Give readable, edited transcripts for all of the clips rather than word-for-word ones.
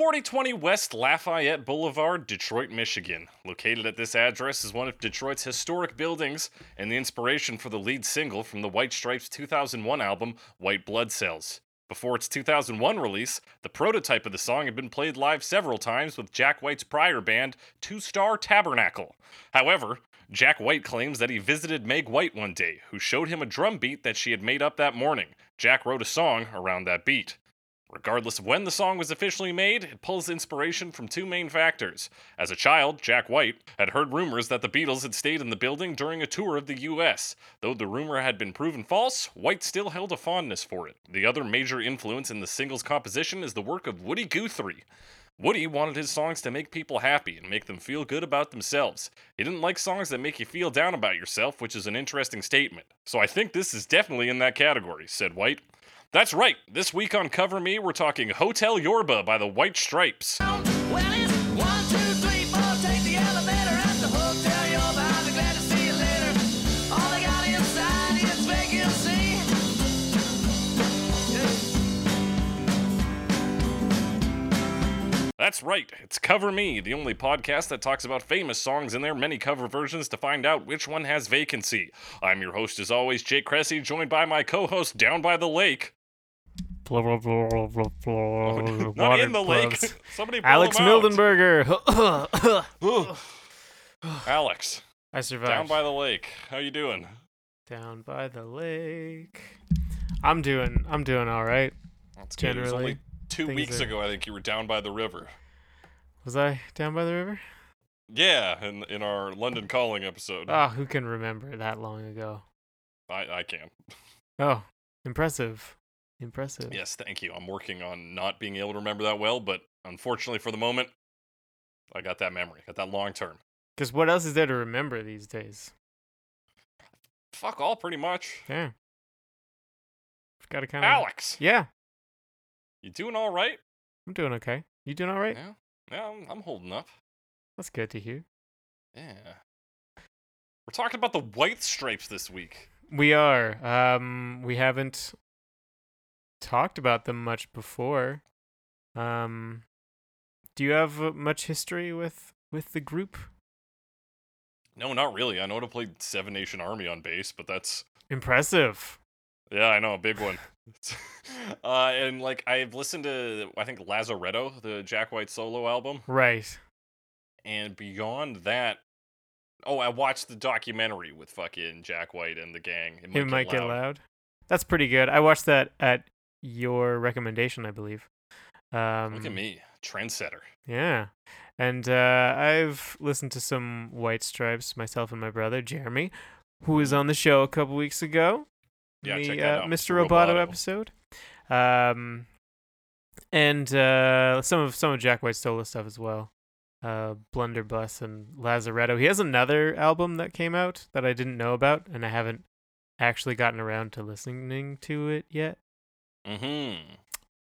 4020 West Lafayette Boulevard, Detroit, Michigan. Located at this address is one of Detroit's historic buildings and the inspiration for the lead single from the White Stripes' 2001 album, White Blood Cells. Before its 2001 release, the prototype of the song had been played live several times with Jack White's prior band, Two Star Tabernacle. However, Jack White claims that he visited Meg White one day, who showed him a drum beat that she had made up that morning. Jack wrote a song around that beat. Regardless of when the song was officially made, it pulls inspiration from two main factors. As a child, Jack White had heard rumors that the Beatles had stayed in the building during a tour of the U.S. Though the rumor had been proven false, White still held a fondness for it. The other major influence in the single's composition is the work of Woody Guthrie. Woody wanted his songs to make people happy and make them feel good about themselves. He didn't like songs that make you feel down about yourself, which is an interesting statement. So I think this is definitely in that category, said White. That's right, this week on Cover Me, we're talking Hotel Yorba by the White Stripes. Well, it's 1, 2, 3, 4, take the elevator at the Hotel Yorba, I'll be glad to see you later. All I got inside is vacancy. Yeah. That's right, it's Cover Me, the only podcast that talks about famous songs and their many cover versions to find out which one has vacancy. I'm your host as always, Jake Cressy, joined by my co-host down by the lake. Not in the plugs. Lake. Somebody pull Alex Mildenberger. Alex. I survived. Down by the lake. How you doing? Down by the lake. I'm doing all right. That's good. Generally, it was only 2 weeks ago, I think you were down by the river. Was I down by the river? Yeah, in our London Calling episode. Ah, who can remember that long ago? I can. Oh, impressive. Impressive. Yes, thank you. I'm working on not being able to remember that well, but unfortunately for the moment, I got that memory. Got that long term. Because what else is there to remember these days? Fuck all, pretty much. Yeah. Got to kind of. Alex. Yeah. You doing all right? I'm doing okay. You doing all right? Yeah. Yeah, I'm holding up. That's good to hear. Yeah. We're talking about the White Stripes this week. We are. We haven't talked about them much before. Do you have much history with the group? No, not really. I know to play Seven Nation Army on bass, but that's impressive. Yeah, I know, a big one. And like I've listened to, I think, Lazaretto, the Jack White solo album, right? And beyond that, I watched the documentary with fucking Jack White and the gang. It might get loud. That's pretty good. I watched that at your recommendation, I believe. Look at me, trendsetter. Yeah. And I've listened to some White Stripes, myself and my brother, Jeremy, who was on the show a couple weeks ago. Yeah, check that out. Mr. Roboto episode. And some of Jack White's solo stuff as well. Blunderbuss and Lazaretto. He has another album that came out that I didn't know about, and I haven't actually gotten around to listening to it yet. Mm-hmm.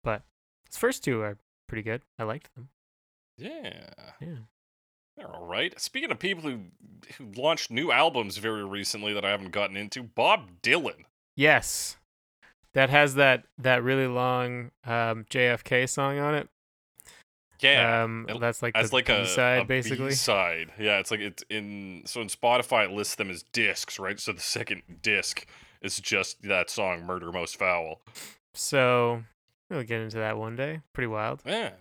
But his first two are pretty good. I liked them. Yeah. Yeah. They're all right. Speaking of people who launched new albums very recently that I haven't gotten into, Bob Dylan. Yes. That has that really long JFK song on it. Yeah. That's like as the like B-side, a basically. B-side. Yeah, it's like it's in... So in Spotify, it lists them as discs, right? So the second disc is just that song, Murder Most Foul. So we'll get into that one day. Pretty wild. Yeah.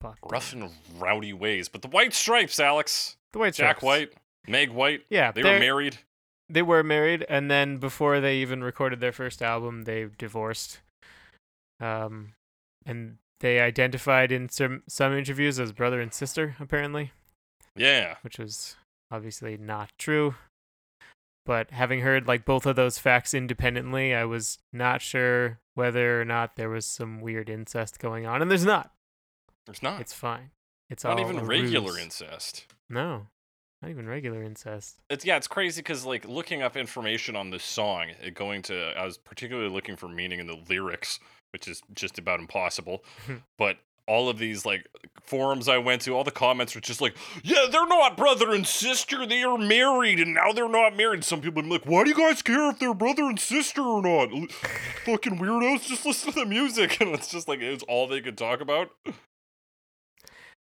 But rough and rowdy ways. But the White Stripes, Alex. The White Stripes. Jack White, Meg White. Yeah. They were married. They were married, and then before they even recorded their first album, they divorced. And they identified in some interviews as brother and sister, apparently. Yeah. Which was obviously not true. But having heard like both of those facts independently, I was not sure whether or not there was some weird incest going on, and there's not. There's not. It's fine. It's not all even regular ruse. Incest. No. Not even regular incest. It's crazy because like looking up information on this song, I was particularly looking for meaning in the lyrics, which is just about impossible. But all of these like forums I went to, all the comments were just like, yeah, they're not brother and sister. They are married and now they're not married. Some people would be like, why do you guys care if they're brother and sister or not? Fucking weirdos, just listen to the music. And it's just like, it was all they could talk about.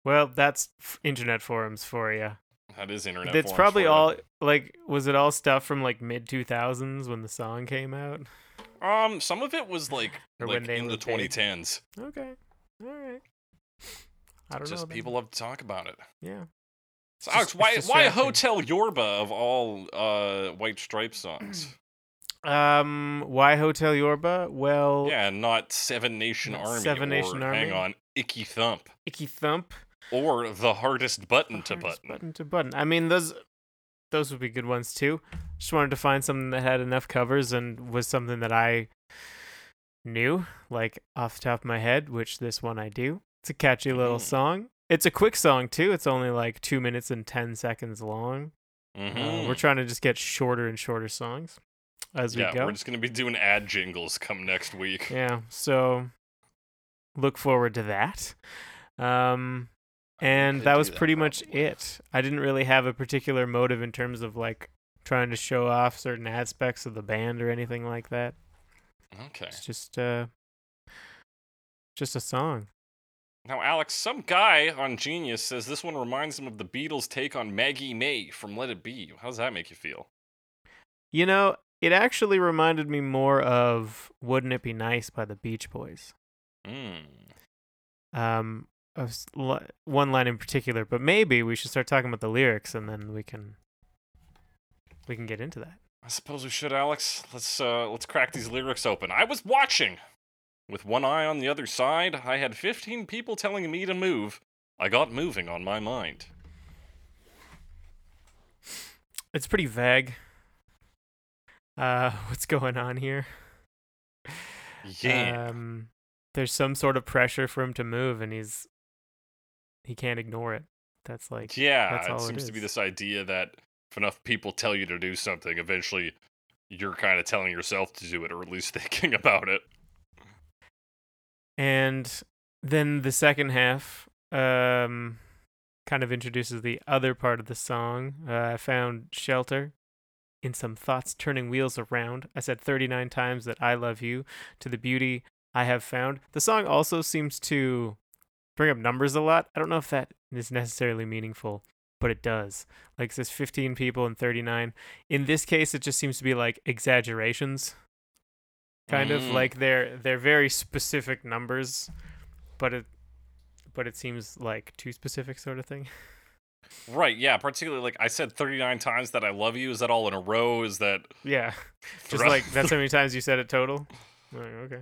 Well, that's internet forums for you. That is internet forums. It's probably all, like, was it all stuff from like mid-2000s when the song came out? Some of it was like in the 2010s. Okay. All right. I don't know. Just people love to talk about it. Yeah. So Alex, why Hotel Yorba of all White Stripes songs? Why Hotel Yorba? Well, yeah, not Seven Nation Army. Seven Nation Army. Hang on, Icky Thump. Icky Thump. Or the hardest button to button. Button to button. I mean, those would be good ones too. Just wanted to find something that had enough covers and was something that I knew, like off the top of my head, which this one I do. It's a catchy little song. It's a quick song too. It's only like 2 minutes and 10 seconds long. Mm-hmm. We're trying to just get shorter and shorter songs as we go. We're just gonna be doing ad jingles come next week. Yeah, so look forward to that. And that was pretty much it. I didn't really have a particular motive in terms of like trying to show off certain aspects of the band or anything like that. Okay. It's just a song. Now, Alex, some guy on Genius says this one reminds him of the Beatles' take on Maggie May from Let It Be. How does that make you feel? You know, it actually reminded me more of Wouldn't It Be Nice by the Beach Boys. One line in particular, but maybe we should start talking about the lyrics and then we can get into that. I suppose we should, Alex. Let's crack these lyrics open. I was watching with one eye on the other side. I had 15 people telling me to move. I got moving on my mind. It's pretty vague. What's going on here? Yeah. There's some sort of pressure for him to move, and he can't ignore it. That's like, yeah, that's all it seems to be, this idea that if enough people tell you to do something, eventually you're kind of telling yourself to do it, or at least thinking about it. And then the second half kind of introduces the other part of the song. I found shelter in some thoughts turning wheels around. I said 39 times that I love you to the beauty I have found. The song also seems to bring up numbers a lot. I don't know if that is necessarily meaningful, but it does. Like, it says 15 people and 39. In this case, it just seems to be like exaggerations. Kind of like they're very specific numbers, but it seems like too specific sort of thing. Right, yeah, particularly like I said 39 times that I love you. Is that all in a row? Is that... Yeah. Just like that's how many times you said it total? Like, okay.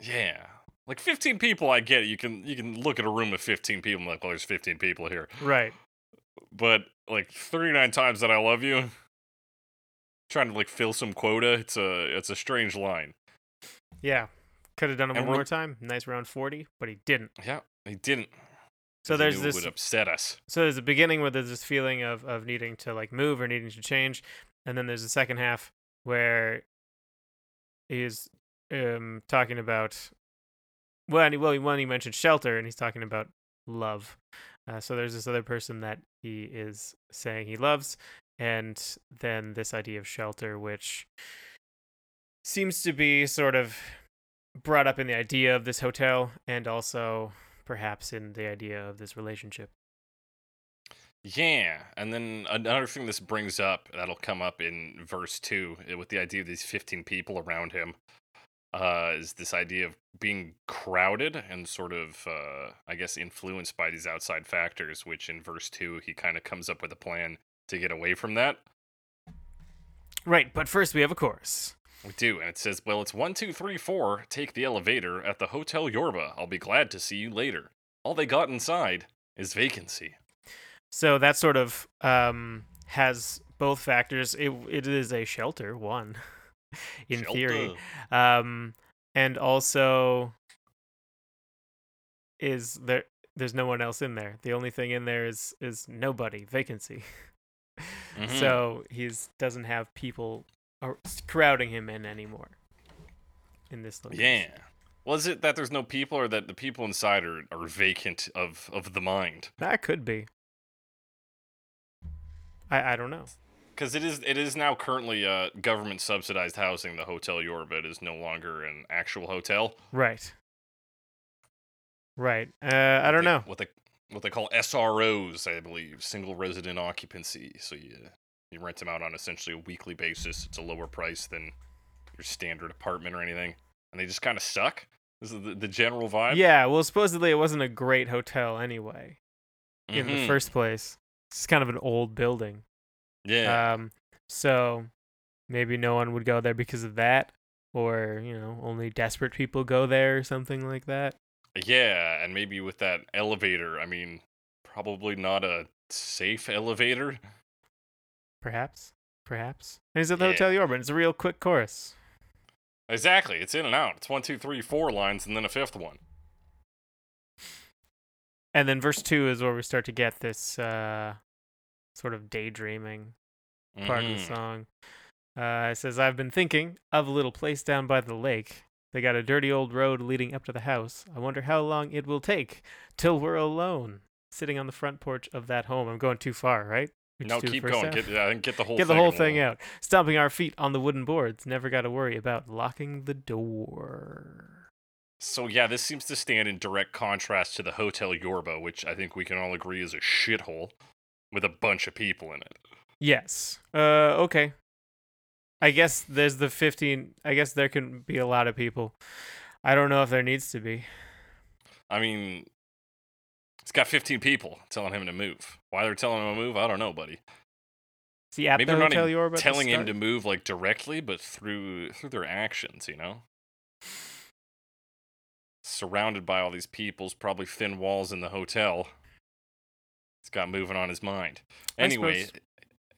Yeah. Like 15 people, I get it. You can look at a room of 15 people and like, well, there's 15 people here. Right. But like 39 times that I love you, trying to like fill some quota. It's a strange line. Yeah. Could have done it one more time. Nice round 40, but he didn't. Yeah, he didn't. So there's this, would upset us. So there's a beginning where there's this feeling of needing to like move or needing to change, and then there's the second half where he is talking about, when he mentioned shelter, and he's talking about love. So there's this other person that he is saying he loves, and then this idea of shelter, which seems to be sort of brought up in the idea of this hotel, and also perhaps in the idea of this relationship. Yeah, and then another thing this brings up, that'll come up in verse 2, with the idea of these 15 people around him, is this idea of being crowded and sort of, I guess, influenced by these outside factors, which in verse 2, he kind of comes up with a plan to get away from that. Right, but first we have a chorus. We do, and it says, well, it's 1, 2, 3, 4, take the elevator at the Hotel Yorba. I'll be glad to see you later. All they got inside is vacancy. So that sort of has both factors. It is a shelter, one, in shelter theory. And also is there's no one else in there. The only thing in there is nobody, vacancy. Mm-hmm. So he doesn't have people crowding him in anymore in this location. Yeah. Well, is it that there's no people, or that the people inside are vacant of the mind? That could be. I don't know. Because it is now currently government subsidized housing. The Hotel Yorba, it is no longer an actual hotel. Right. Right. I don't know. What they call SROs, I believe, single resident occupancy. So you rent them out on essentially a weekly basis. It's a lower price than your standard apartment or anything. And they just kind of suck. This is the general vibe. Yeah, well, supposedly it wasn't a great hotel anyway, in the first place. It's kind of an old building. Yeah. So maybe no one would go there because of that, or, you know, only desperate people go there or something like that. Yeah, and maybe with that elevator, I mean, probably not a safe elevator. Perhaps. And he's at the Hotel Yorba, and it's a real quick chorus. Exactly, it's in and out. It's 1, 2, 3, 4 lines, and then a fifth one. And then verse 2 is where we start to get this sort of daydreaming part of the song. It says, "I've been thinking of a little place down by the lake. They got a dirty old road leading up to the house. I wonder how long it will take till we're alone, sitting on the front porch of that home." I'm going too far, right? No, keep going. Get the whole thing out. "Stomping our feet on the wooden boards. Never got to worry about locking the door." So yeah, this seems to stand in direct contrast to the Hotel Yorba, which I think we can all agree is a shithole with a bunch of people in it. Yes. Okay. I guess there's the 15. I guess there can be a lot of people. I don't know if there needs to be. I mean, it's got 15 people telling him to move. Why they're telling him to move, I don't know, buddy. See, maybe they're not even telling him to move, like, directly, but through their actions, you know? Surrounded by all these people's probably thin walls in the hotel. He's got moving on his mind. Anyway,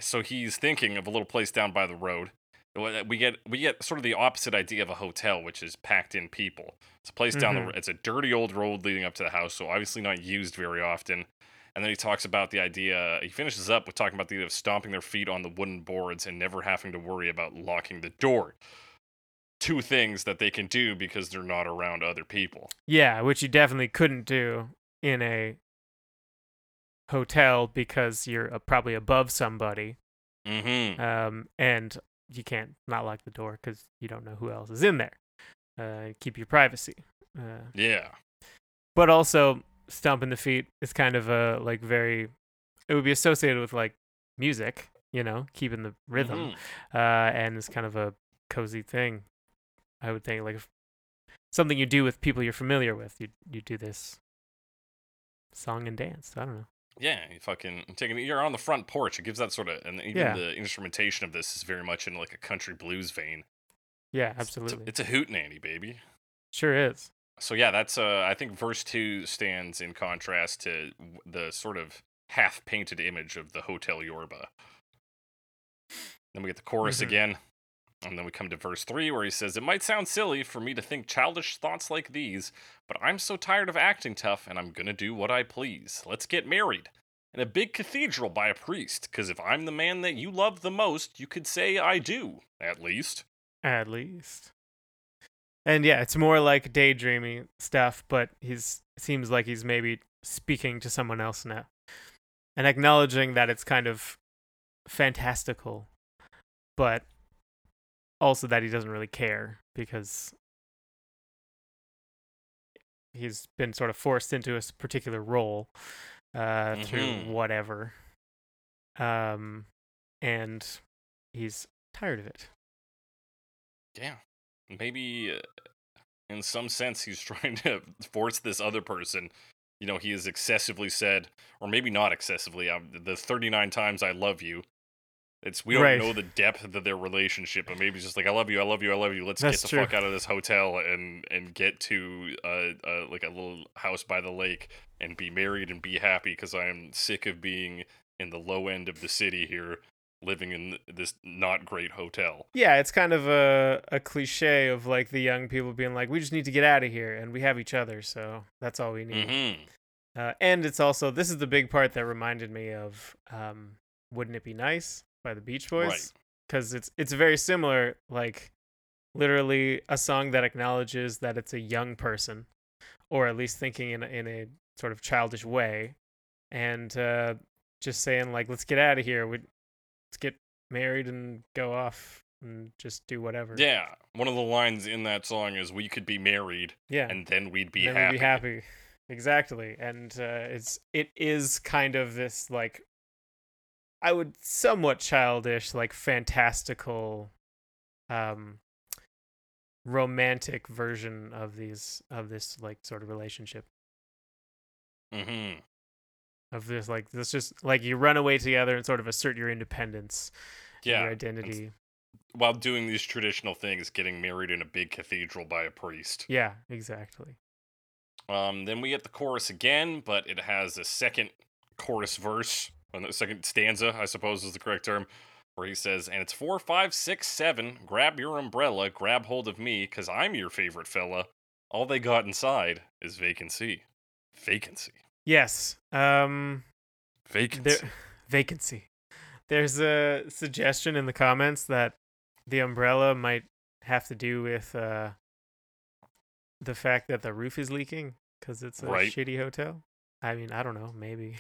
so he's thinking of a little place down by the road. We get sort of the opposite idea of a hotel, which is packed in people. It's a place down the road. It's a dirty old road leading up to the house, so obviously not used very often. And then he talks about the idea. He finishes up with talking about the idea of stomping their feet on the wooden boards and never having to worry about locking the door. Two things that they can do because they're not around other people. Yeah, which you definitely couldn't do in a hotel because you're probably above somebody. Mm-hmm. And you can't not lock the door because you don't know who else is in there. Keep your privacy. Yeah. But also, stomping the feet is kind of a, like, very... It would be associated with, like, music, you know, keeping the rhythm. Mm-hmm. And it's kind of a cozy thing, I would think. Like, something you do with people you're familiar with. You do this song and dance. I don't know. Yeah, you're on the front porch. It gives that sort of, and even the instrumentation of this is very much in like a country blues vein. Yeah, absolutely. It's a hootenanny, baby. Sure is. So yeah, that's I think verse 2 stands in contrast to the sort of half painted image of the Hotel Yorba. Then we get the chorus again, and then we come to verse 3 where he says, "It might sound silly for me to think childish thoughts like these, but I'm so tired of acting tough, and I'm gonna do what I please. Let's get married in a big cathedral by a priest, because if I'm the man that you love the most, you could say I do, at least." At least. And yeah, it's more like daydreamy stuff, but seems like he's maybe speaking to someone else now. And acknowledging that it's kind of fantastical, but also that he doesn't really care because he's been sort of forced into a particular role through whatever. And he's tired of it. Yeah. Maybe in some sense he's trying to force this other person. You know, he has excessively said, or maybe not excessively, the 39 times I love you. We don't know the depth of their relationship, but maybe it's just like, I love you, I love you, I love you. Let's get the fuck out of this hotel and get to like a little house by the lake and be married and be happy because I am sick of being in the low end of the city here, living in this not great hotel. Yeah, it's kind of a cliche of like the young people being like, we just need to get out of here and we have each other, so that's all we need. Mm-hmm. And it's also, this is the big part that reminded me of Wouldn't It Be Nice by the Beach Boys, because it's very similar, like literally a song that acknowledges that it's a young person, or at least thinking in a sort of childish way, and just saying like, let's get out of here. Let's get married and go off and just do whatever. Yeah. One of the lines in that song is, we could be married, yeah, and then we'd be happy. We'd be happy. Exactly. And it is kind of this, like, I would somewhat childish, like, fantastical, romantic version of this like sort of relationship. Mm-hmm. Of this, like, this just like you run away together and sort of assert your independence, yeah, your identity, while doing these traditional things, getting married in a big cathedral by a priest. Yeah, exactly. Then we get the chorus again, but it has a second chorus verse, and the second stanza, I suppose is the correct term, where he says, and it's 4, 5, 6, 7, grab your umbrella, grab hold of me, 'cause I'm your favorite fella. All they got inside is vacancy. Vacancy. Yes. Vacancy. Vacancy. There's a suggestion in the comments that the umbrella might have to do with the fact that the roof is leaking because it's a shitty hotel. I mean, I don't know, maybe.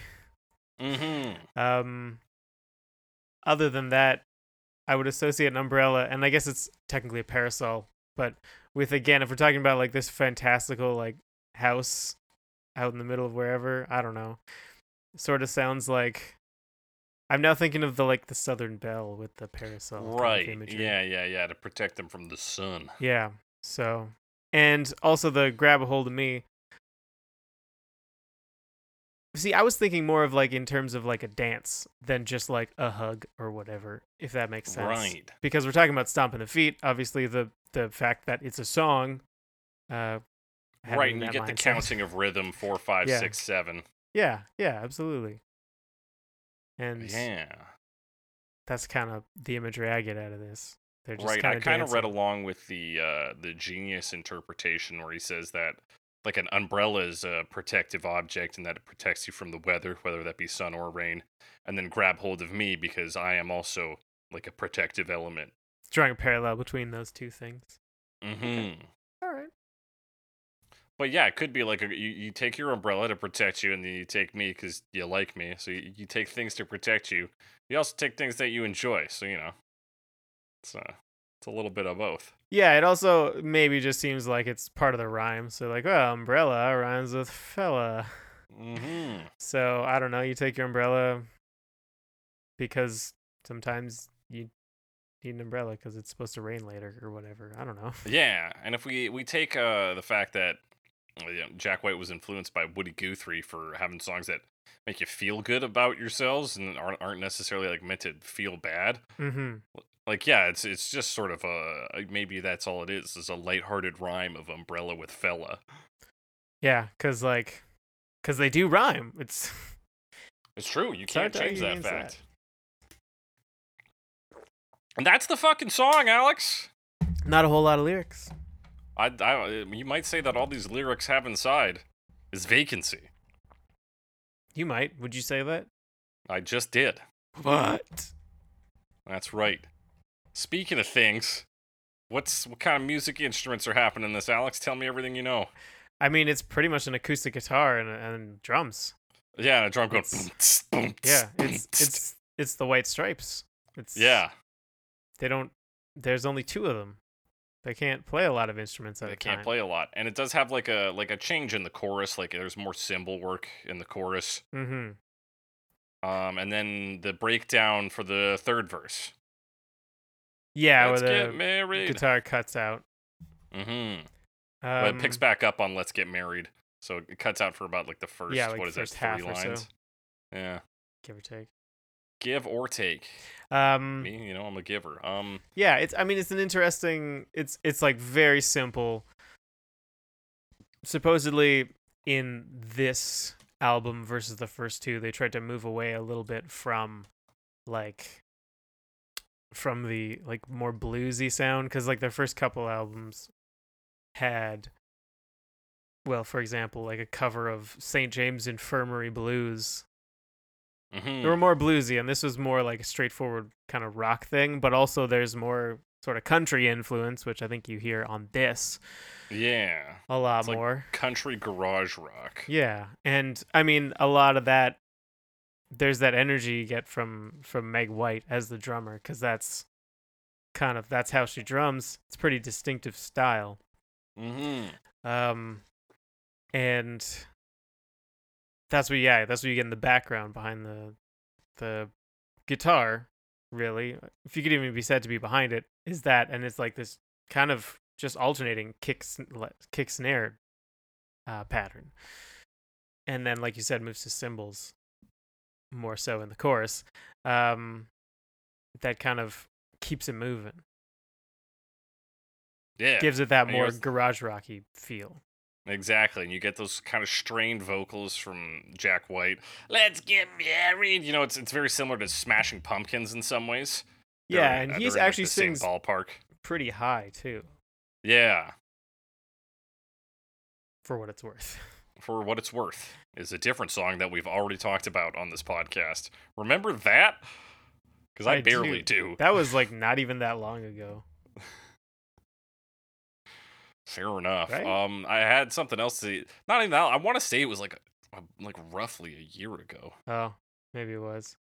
Mm-hmm. Other than that, I would associate an umbrella, and I guess it's technically a parasol, but with, again, if we're talking about like this fantastical like house out in the middle of wherever, I don't know. Sort of sounds like, I'm now thinking of the like the Southern Belle with the parasol. Right. Kind of yeah, to protect them from the sun. Yeah. So, and also the grab a hold of me. See, I was thinking more of like in terms of like a dance than just like a hug or whatever, if that makes sense. Right. Because we're talking about stomping the feet. Obviously, the fact that it's a song. Right, and you get the counting of rhythm, 4, 5, yeah, 6, 7. Yeah, yeah, absolutely. And yeah, that's kind of the imagery I get out of this. They're just right, I kind of read along with the Genius interpretation where he says that like an umbrella is a protective object and that it protects you from the weather, whether that be sun or rain, and then grab hold of me because I am also like a protective element. Drawing a parallel between those two things. Mm-hmm. Okay. All right. But yeah, it could be like you take your umbrella to protect you, and then you take me because you like me. So you take things to protect you. You also take things that you enjoy. So, you know, it's a little bit of both. Yeah, it also maybe just seems like it's part of the rhyme. So like, oh, umbrella rhymes with fella. Mm-hmm. So I don't know. You take your umbrella because sometimes you need an umbrella because it's supposed to rain later or whatever. I don't know. Yeah, and if we take the fact that Jack White was influenced by Woody Guthrie for having songs that make you feel good about yourselves and aren't necessarily like meant to feel bad. Mm-hmm. Like, yeah, it's just sort of a, maybe that's all it is a lighthearted rhyme of umbrella with fella. Yeah, because they do rhyme. It's true. You can't change that fact. And that's the fucking song, Alex. Not a whole lot of lyrics. You might say that all these lyrics have inside is vacancy. You might. Would you say that? I just did. What? That's right. Speaking of things, what kind of music instruments are happening in this, Alex? Tell me everything you know. I mean, it's pretty much an acoustic guitar and drums. Yeah, and a drum going. Yeah, it's the White Stripes. Yeah. They don't. There's only two of them. They can't play a lot of instruments at a time. They can't play a lot, and it does have like a change in the chorus. Like there's more cymbal work in the chorus. Mm-hmm. And then the breakdown for the third verse. Yeah, let's get married. Guitar cuts out. Mm-hmm. Well, it picks back up on "Let's Get Married," so it cuts out for about like the first. Yeah, like what is that? 3 lines. So. Yeah. Give or take. Give or take. Me, you know, I'm a giver. Yeah, it's. I mean, it's an interesting. It's like very simple. Supposedly, in this album versus the first two, they tried to move away a little bit from the like more bluesy sound because like their first couple albums had, well, for example, like a cover of St. James Infirmary Blues. Mm-hmm. They were more bluesy, and this was more like a straightforward kind of rock thing, but also there's more sort of country influence, which I think you hear on this. Yeah. A lot it's more. Like country garage rock. Yeah. And I mean, a lot of that, there's that energy you get from Meg White as the drummer, because that's kind of, that's how she drums. It's pretty distinctive style. Mm-hmm. And that's what you get in the background behind the guitar, really, if you could even be said to be behind it, is that, and it's like this kind of just alternating kick snare pattern, and then, like you said, moves to cymbals more so in the chorus. That kind of keeps it moving. Yeah, gives it that more garage rocky feel. Exactly, and you get those kind of strained vocals from Jack White. Let's get married. You know, it's very similar to Smashing Pumpkins in some ways. Yeah, and he actually sings ballpark pretty high too. Yeah. For What It's Worth. For What It's Worth is a different song that we've already talked about on this podcast. Remember that? Because I barely do. That was like not even that long ago. Fair enough. Right? I had something else to see. Not even that. I want to say it was like roughly a year ago. Oh, maybe it was.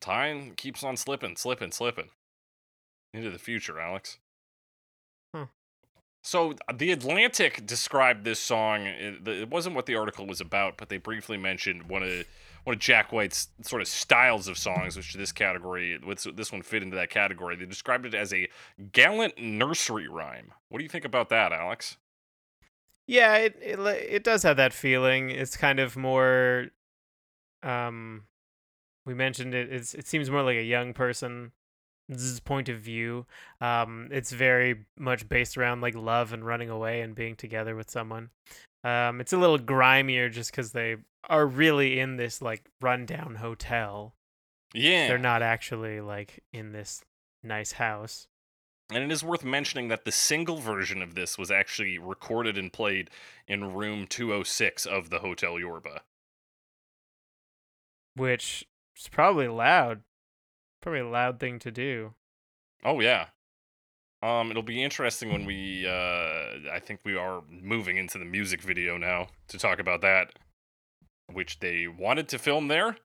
Time keeps on slipping into the future, Alex. Huh. So The Atlantic described this song. It wasn't what the article was about, but they briefly mentioned one of Jack White's sort of styles of songs, which this one fit into that category. They described it as a gallant nursery rhyme. What do you think about that, Alex? Yeah, it does have that feeling. It's kind of more, we mentioned it. It seems more like a young person's point of view. It's very much based around like love and running away and being together with someone. It's a little grimier just because they are really in this like rundown hotel. Yeah. They're not actually like in this nice house. And it is worth mentioning that the single version of this was actually recorded and played in room 206 of the Hotel Yorba. Which is probably loud. Probably a loud thing to do. Oh, yeah. It'll be interesting when we, I think we are moving into the music video now to talk about that, which they wanted to film there,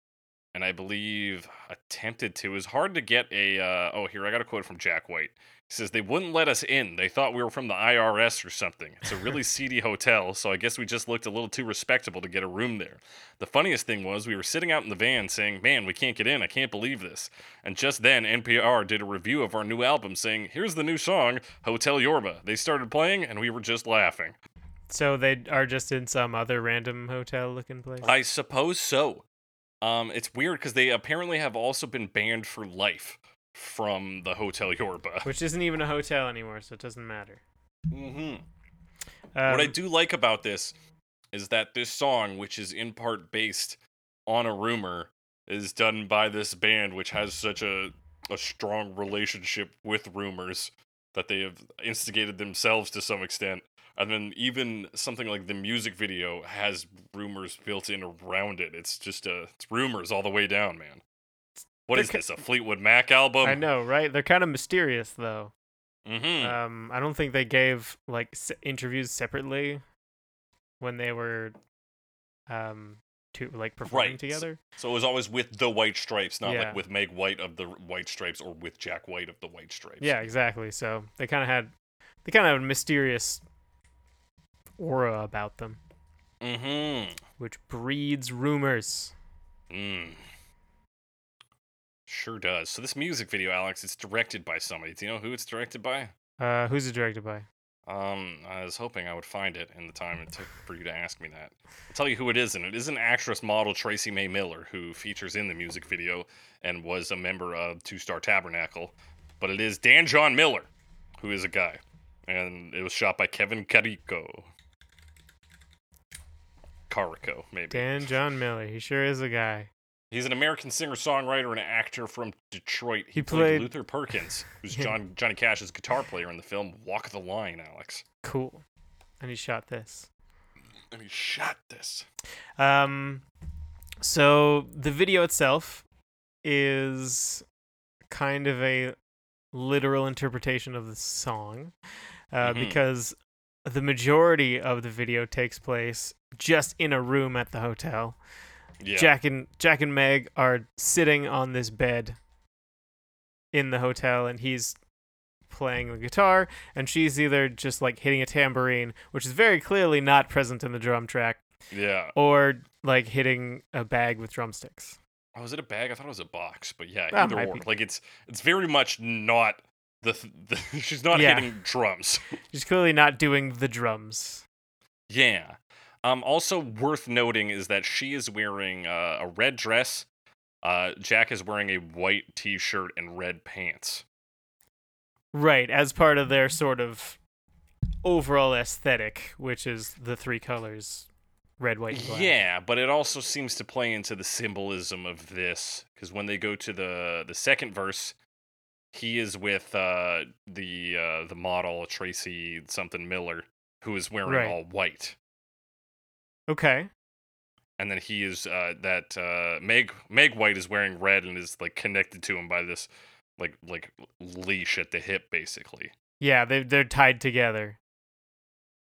and I believe attempted to. It was hard to get here, I got a quote from Jack White. He says, "They wouldn't let us in. They thought we were from the IRS or something. It's a really seedy hotel, so I guess we just looked a little too respectable to get a room there. The funniest thing was we were sitting out in the van saying, 'Man, we can't get in. I can't believe this.' And just then, NPR did a review of our new album saying, 'Here's the new song, Hotel Yorba.' They started playing, and we were just laughing." So they are just in some other random hotel-looking place? I suppose so. It's weird because they apparently have also been banned for life from the Hotel Yorba, which isn't even a hotel anymore, so it doesn't matter. Mm-hmm. What I do like about this is that this song, which is in part based on a rumor, is done by this band, which has such a strong relationship with rumors that they have instigated themselves to some extent. And then even something like the music video has rumors built in around it. It's just it's rumors all the way down, man. What is this, a Fleetwood Mac album? I know, right? They're kind of mysterious, though. Mm-hmm. I don't think they gave like interviews separately when they were performing together. So it was always with the White Stripes, not like with Meg White of the White Stripes or with Jack White of the White Stripes. Yeah, exactly. So they kind of had a mysterious aura about them, mm-hmm, which breeds rumors. Mm. Sure does. So this music video, Alex, it's directed by somebody. Do you know who it's directed by? Who's it directed by? I was hoping I would find it in the time it took for you to ask me that. I'll tell you who it isn't. It isn't actress model Tracy May Miller, who features in the music video and was a member of Two Star Tabernacle, but it is Dan John Miller, who is a guy, and it was shot by Kevin Carico. Carico, maybe. Dan John Miller. He sure is a guy. He's an American singer-songwriter and actor from Detroit. He played Luther Perkins, who's Johnny Cash's guitar player in the film Walk the Line, Alex. Cool. And he shot this. So the video itself is kind of a literal interpretation of the song, because the majority of the video takes place just in a room at the hotel. Yeah. Jack and Meg are sitting on this bed in the hotel, and he's playing the guitar, and she's either just like hitting a tambourine, which is very clearly not present in the drum track, or like hitting a bag with drumsticks. Oh, was it a bag? I thought it was a box, but yeah, that either or. Be. Like it's very much not the she's not hitting drums. She's clearly not doing the drums. Yeah. Also worth noting is that she is wearing a red dress. Jack is wearing a white t-shirt and red pants. Right, as part of their sort of overall aesthetic, which is the three colors, red, white, and black. Yeah, but it also seems to play into the symbolism of this, because when they go to the second verse, he is with the model, Tracy something Miller, who is wearing all white. Okay. And then he is, Meg White is wearing red and is, like, connected to him by this, like leash at the hip, basically. Yeah, they're tied together.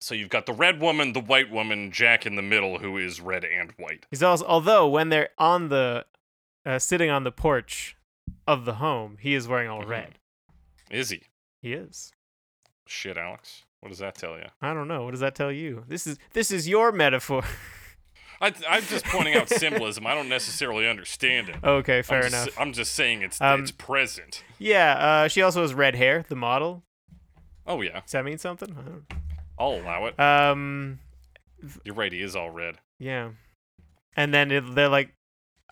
So you've got the red woman, the white woman, Jack in the middle, who is red and white. He's also, although when they're on the, sitting on the porch of the home, he is wearing all red. Is he? He is. Shit, Alex. What does that tell you? I don't know. What does that tell you? This is your metaphor. I'm just pointing out symbolism. I don't necessarily understand it. Okay, fair enough. I'm just saying it's present. Yeah, she also has red hair, the model. Oh, yeah. Does that mean something? I don't know. I'll allow it. You're right, he is all red. Yeah. And then they're like...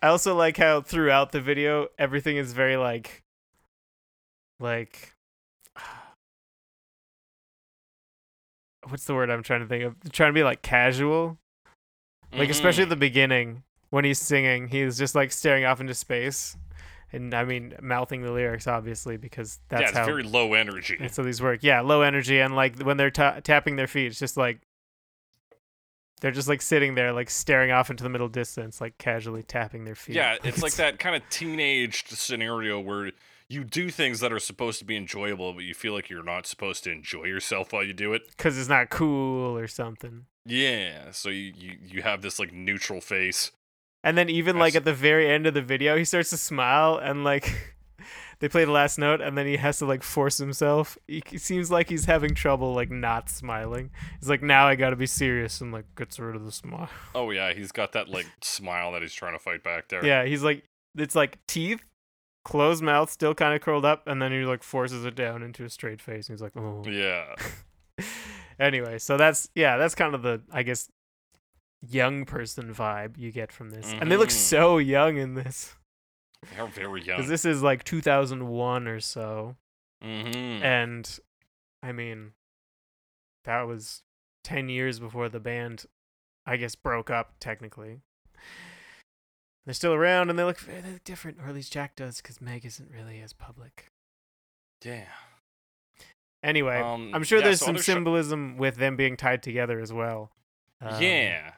I also like how throughout the video, everything is very like... What's the word I'm trying to think of? I'm trying to be like casual. Like, especially at the beginning, when he's singing, he's just, like, staring off into space. And, I mean, mouthing the lyrics, obviously, because that's how... Yeah, it's very low energy. That's how these work. Yeah, low energy, and, like, when they're tapping their feet, it's just, like... They're just, like, sitting there, like, staring off into the middle distance, like, casually tapping their feet. Yeah, it's like that kind of teenage scenario where you do things that are supposed to be enjoyable, but you feel like you're not supposed to enjoy yourself while you do it. Because it's not cool or something. Yeah, so you have this, like, neutral face. And then even, like, at the very end of the video, he starts to smile, and, like, they play the last note, and then he has to, like, force himself. It seems like he's having trouble, like, not smiling. He's like, now I gotta be serious, and, like, gets rid of the smile. Oh, yeah, he's got that, like, smile that he's trying to fight back there. Yeah, he's like, it's like teeth, closed mouth, still kind of curled up, and then he, like, forces it down into a straight face, and he's like, oh. Yeah. Anyway, so that's kind of the, I guess, young person vibe you get from this. Mm-hmm. And they look so young in this. They're very young. Because this is like 2001 or so. Mm-hmm. And, I mean, that was 10 years before the band, I guess, broke up, technically. They're still around, and they look different, or at least Jack does, because Meg isn't really as public. Yeah. Anyway, I'm sure there's some symbolism with them being tied together as well. Yeah.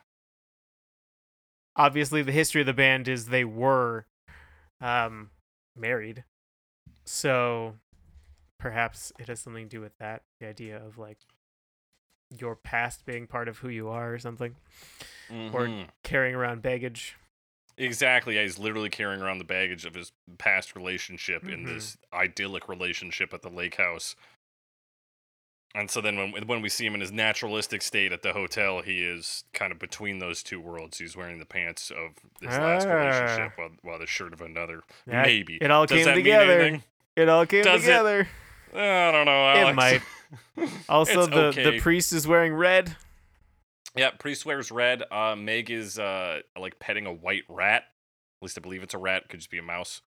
Obviously, the history of the band is they were married. So perhaps it has something to do with that. The idea of, like, your past being part of who you are or something. Mm-hmm. Or carrying around baggage. Exactly. Yeah, he's literally carrying around the baggage of his past relationship in this idyllic relationship at the lake house. And so then when we see him in his naturalistic state at the hotel, he is kind of between those two worlds. He's wearing the pants of his last relationship while the shirt of another. That, maybe. It all Does came that together. Mean anything? It all came Does together. It? I don't know, Alex. It might. Also, the priest is wearing red. Yeah, priest wears red. Meg is like petting a white rat. At least I believe it's a rat. It could just be a mouse.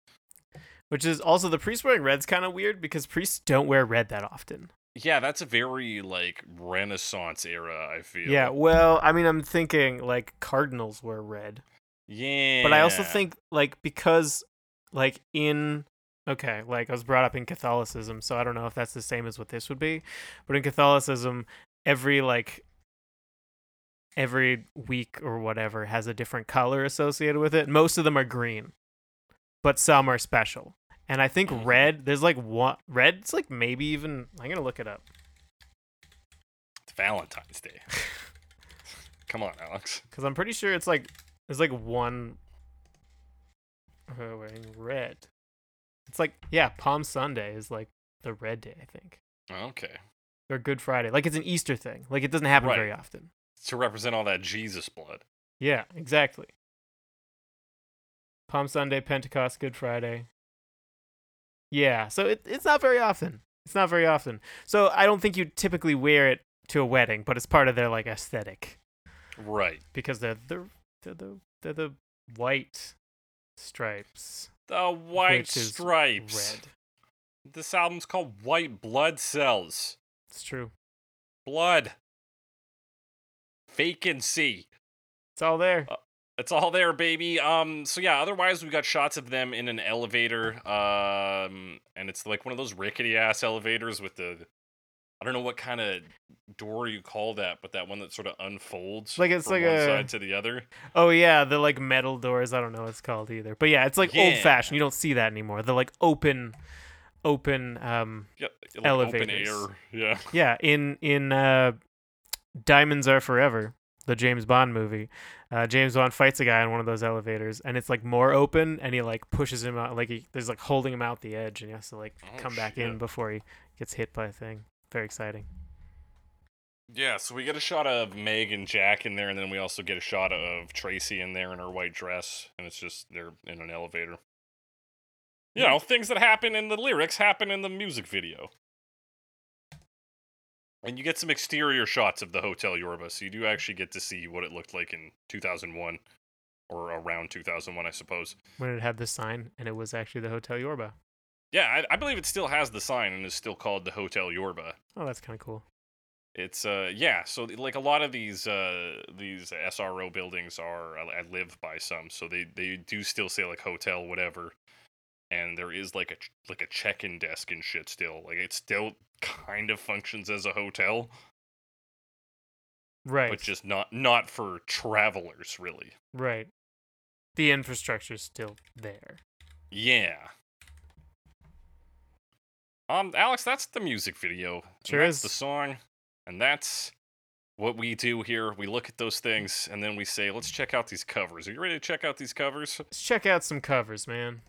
Which is also, the priest wearing red's kind of weird because priests don't wear red that often. Yeah, that's a very, like, Renaissance era, I feel. Yeah, well, I mean, I'm thinking, like, cardinals wear red. Yeah. But I also think, like, because, like, I was brought up in Catholicism, so I don't know if that's the same as what this would be. But in Catholicism, every week or whatever has a different color associated with it. Most of them are green, but some are special. And I think Red, there's like one, Red's like maybe even, I'm going to look it up. It's Valentine's Day. Come on, Alex. Because I'm pretty sure it's like, there's like one, wearing red. It's like, yeah, Palm Sunday is like the red day, I think. Okay. Or Good Friday. Like it's an Easter thing. Like it doesn't happen very often. It's to represent all that Jesus blood. Yeah, exactly. Palm Sunday, Pentecost, Good Friday. Yeah, so it's not very often. It's not very often. So I don't think you typically wear it to a wedding, but it's part of their like aesthetic. Right. Because they're the White Stripes. The White Stripes. Red. This album's called White Blood Cells. It's true. Blood. Vacancy. It's all there. It's all there, baby. So yeah, otherwise we got shots of them in an elevator. And it's like one of those rickety ass elevators with the, I don't know what kind of door you call that, but that one that sort of unfolds like it's from like one side to the other. Oh yeah, the like metal doors. I don't know what it's called either. But yeah, it's like old-fashioned. You don't see that anymore. They're like open like elevators. Open air. Yeah. Yeah, in Diamonds Are Forever, the James Bond movie. James Bond fights a guy in one of those elevators, and it's like more open, and he like pushes him out, like there's like holding him out the edge, and he has to like come back in before he gets hit by a thing. Very exciting. Yeah, so we get a shot of Meg and Jack in there, and then we also get a shot of Tracy in there in her white dress, and it's just they're in an elevator. You know, things that happen in the lyrics happen in the music video. And you get some exterior shots of the Hotel Yorba, so you do actually get to see what it looked like in 2001, or around 2001, I suppose. When it had the sign, and it was actually the Hotel Yorba. Yeah, I believe it still has the sign and is still called the Hotel Yorba. Oh, that's kind of cool. It's, yeah, so like a lot of these SRO buildings are, I live by some, so they do still say like hotel whatever, and there is like a check-in desk and shit still. Like it still kind of functions as a hotel. Right. But just not for travelers, really. Right. The infrastructure's still there. Yeah. Alex, that's the music video. Sure is. That's the song, and that's what we do here. We look at those things, and then we say, let's check out these covers. Are you ready to check out these covers? Let's check out some covers, man.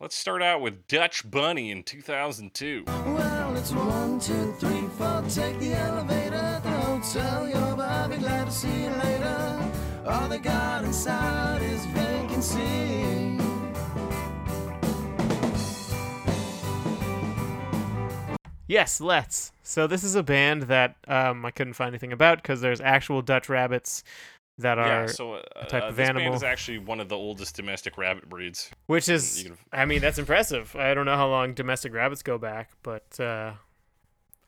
Let's start out with Dutch Bunny in 2002. Well, it's 1, 2, 3, 4, take the elevator. Don't tell your body, glad to see you later. All they got inside is vacancy. Yes, Let's. So this is a band that I couldn't find anything about because there's actual Dutch rabbits that are a type of animal. This band is actually one of the oldest domestic rabbit breeds. Which is, I mean, that's impressive. I don't know how long domestic rabbits go back, but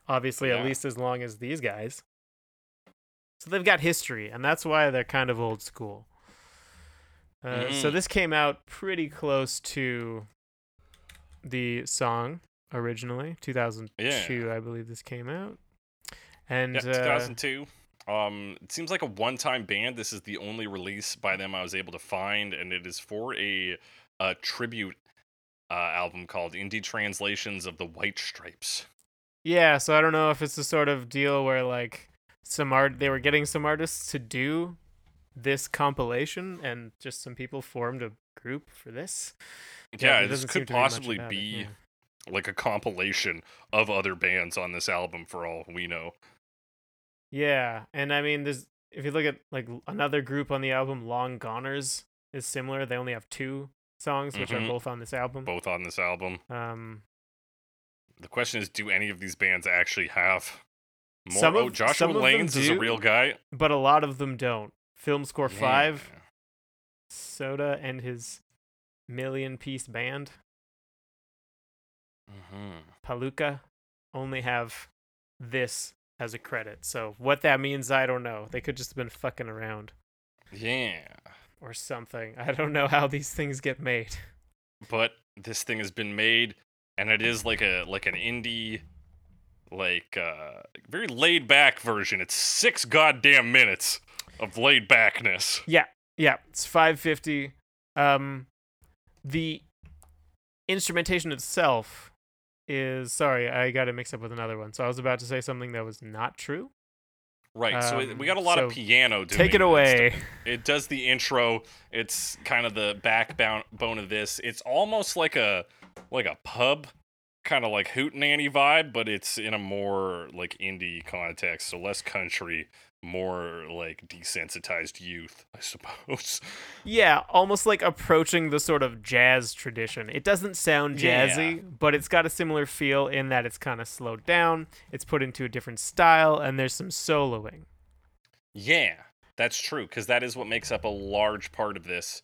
obviously at least as long as these guys. So they've got history, and that's why they're kind of old school. So this came out pretty close to the song. Originally, 2002, I believe this came out. And 2002. It seems like a one-time band. This is the only release by them I was able to find, and it is for a tribute album called Indie Translations of the White Stripes. Yeah, so I don't know if it's the sort of deal where like they were getting some artists to do this compilation, and just some people formed a group for this. Yeah, yeah, this could possibly be... Yeah. Like a compilation of other bands on this album, for all we know. Yeah, and I mean, if you look at like another group on the album, Long Goners is similar. They only have 2 songs, which are both on this album. Both on this album. The question is, do any of these bands actually have more? Joshua Lanes is a real guy, but a lot of them don't. Film Score 5, Soda and his million-piece band. Palooka only have this as a credit, so what that means I don't know. They could just have been fucking around or something. I don't know how these things get made, but this thing has been made, and it is like an indie, like very laid back version. It's 6 goddamn minutes of laid backness. It's 5:50. The instrumentation itself is, sorry, I got it mixed up with another one. So I was about to say something that was not true. Right, so we got a lot of piano doing. Take it away. It does the intro. It's kind of the backbone of this. It's almost like a pub kind of like hootenanny vibe, but it's in a more like indie context, so less country, more like desensitized youth, I suppose. Yeah, almost like approaching the sort of jazz tradition. It doesn't sound jazzy, but it's got a similar feel in that it's kind of slowed down, it's put into a different style, and there's some soloing. Yeah, that's true, because that is what makes up a large part of this.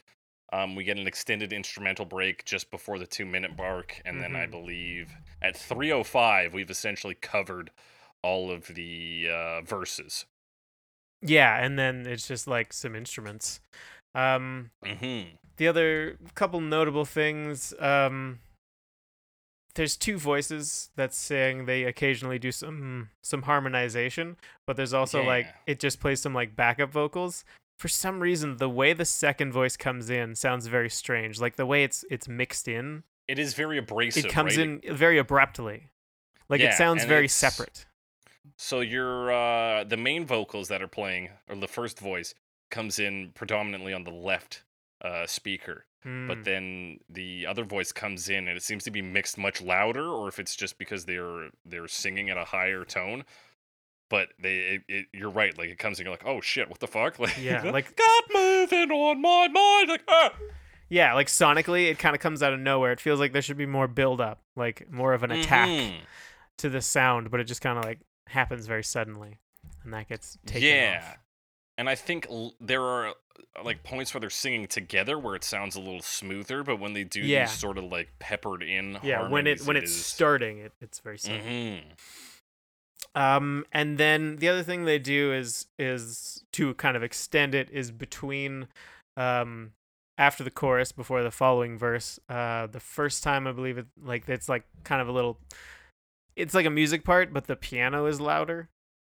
We get an extended instrumental break just before the 2-minute mark, and then I believe at 3:05 we've essentially covered all of the verses. Yeah, and then it's just like some instruments. The other couple notable things, there's two voices that sing. They occasionally do some harmonization, but there's also like it just plays some like backup vocals. For some reason, the way the second voice comes in sounds very strange. Like the way it's mixed in. It is very abrasive. It comes in very abruptly. Like it sounds very separate. So your the main vocals that are playing, or the first voice, comes in predominantly on the left speaker. But then the other voice comes in, and it seems to be mixed much louder, or if it's just because they're singing at a higher tone. But you're right. Like it comes in, you're like, oh shit, what the fuck? Like, yeah, like got moving on my mind. Like, ah. Yeah, like sonically, it kind of comes out of nowhere. It feels like there should be more build up, like more of an attack to the sound, but it just kind of like happens very suddenly, and that gets taken off. And I think there are like points where they're singing together where it sounds a little smoother, but when they do these sort of like peppered in harmonies, when it's starting, it's very sudden. And then the other thing they do is to kind of extend it is between after the chorus, before the following verse, the first time I believe it, like it's like kind of a little, it's like a music part, but the piano is louder,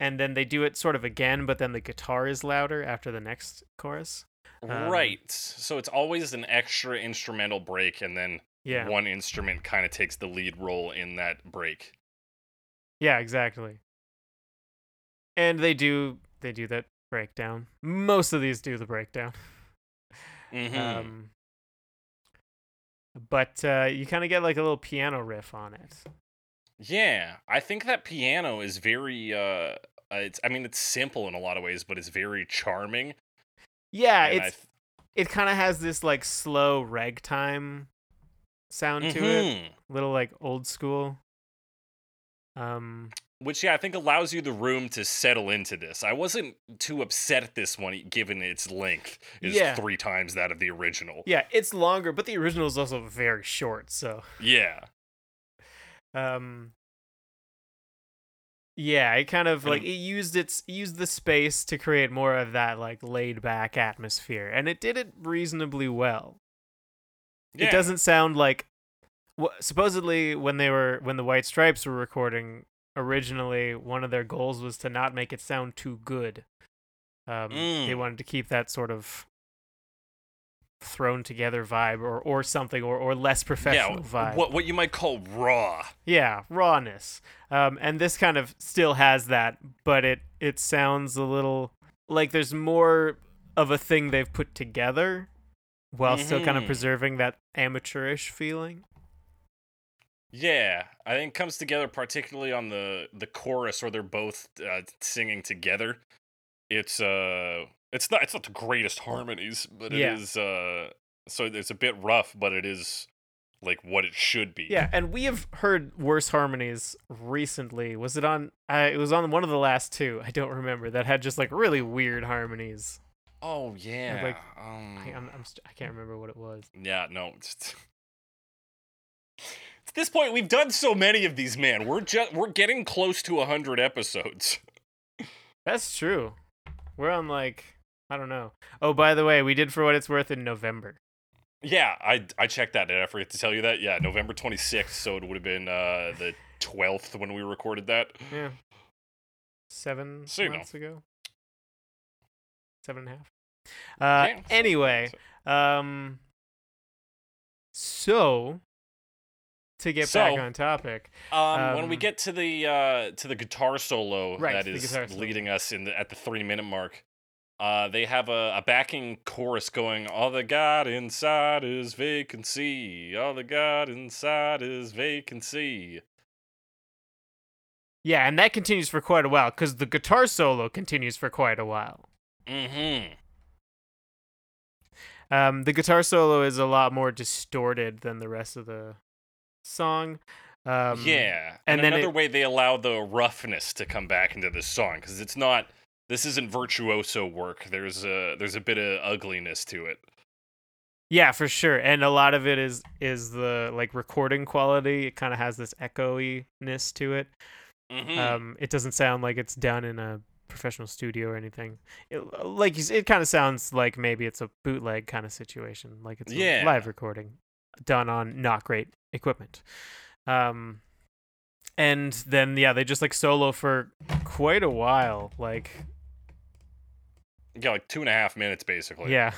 and then they do it sort of again, but then the guitar is louder after the next chorus. Right. So it's always an extra instrumental break, and then one instrument kind of takes the lead role in that break. Yeah, exactly. And they do that breakdown. Most of these do the breakdown. But you kind of get like a little piano riff on it. Yeah, I think that piano is very, it's simple in a lot of ways, but it's very charming. Yeah, and it kind of has this like slow ragtime sound to it. Little like old school. Which, I think allows you the room to settle into this. I wasn't too upset at this one, given its length is 3 times that of the original. Yeah, it's longer, but the original is also very short, so... Yeah. Yeah, it kind of, like, it used the space to create more of that, like, laid-back atmosphere, and it did it reasonably well. Yeah. It doesn't sound like... Supposedly, when the White Stripes were recording originally, one of their goals was to not make it sound too good. They wanted to keep that sort of thrown together vibe, or something, or less professional vibe. What you might call raw. Yeah, rawness. And this kind of still has that, but it sounds a little like there's more of a thing they've put together, while still kind of preserving that amateurish feeling. Yeah, I think it comes together particularly on the chorus where they're both singing together. It's not the greatest harmonies, but it is. So it's a bit rough, but it is like what it should be. Yeah, and we have heard worse harmonies recently. Was it on? It was on one of the last two. I don't remember. That had just like really weird harmonies. Oh yeah. Like, I can't remember what it was. Yeah. No. At this point, we've done so many of these, man. We're getting close to 100 episodes. That's true. We're on like, I don't know. Oh, by the way, we did For What It's Worth in November. Yeah, I checked that. Did I forget to tell you that? Yeah, November 26th, so it would have been the 12th when we recorded that. Yeah. 7 months ago. 7.5. Anyway, so... to get back on topic. When we get to the guitar solo that is leading us in at the 3-minute mark, they have a backing chorus going, all the God inside is vacancy, all the God inside is vacancy. Yeah, and that continues for quite a while, because the guitar solo continues for quite a while. Mm-hmm. The guitar solo is a lot more distorted than the rest of the song. Yeah, and then another way they allow the roughness to come back into this song, because it's not... This isn't virtuoso work. There's a bit of ugliness to it. Yeah, for sure. And a lot of it is the like recording quality. It kind of has this echoiness to it. Mm-hmm. It doesn't sound like it's done in a professional studio or anything. It kind of sounds like maybe it's a bootleg kind of situation. Like it's a live recording done on not great equipment. And then they just like solo for quite a while. Like 2.5 minutes, basically. Yeah.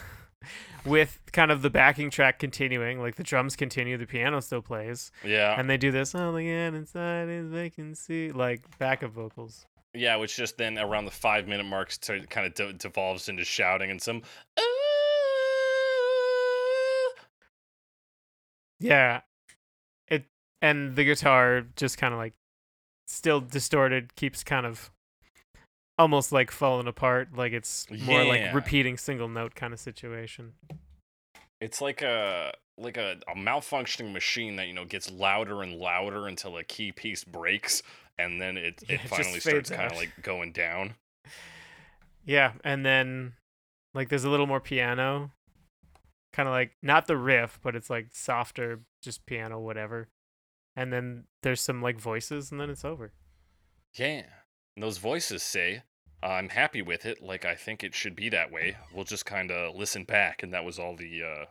With kind of the backing track continuing, like the drums continue, the piano still plays. Yeah. And they do this, oh, again, inside is vacancy, like backup vocals. Yeah, which just then around the 5-minute marks kind of devolves into shouting and some. Yeah. And the guitar just kind of like still distorted, keeps kind of almost like falling apart, like it's more like repeating single note kind of situation. It's like a malfunctioning machine that gets louder and louder until a key piece breaks, and then it finally starts kind of like going down. Yeah, and then like there's a little more piano, kind of like not the riff, but it's like softer, just piano, whatever. And then there's some, like, voices, and then it's over. Yeah. And those voices say, I'm happy with it, like, I think it should be that way. We'll just kind of listen back, and that was all the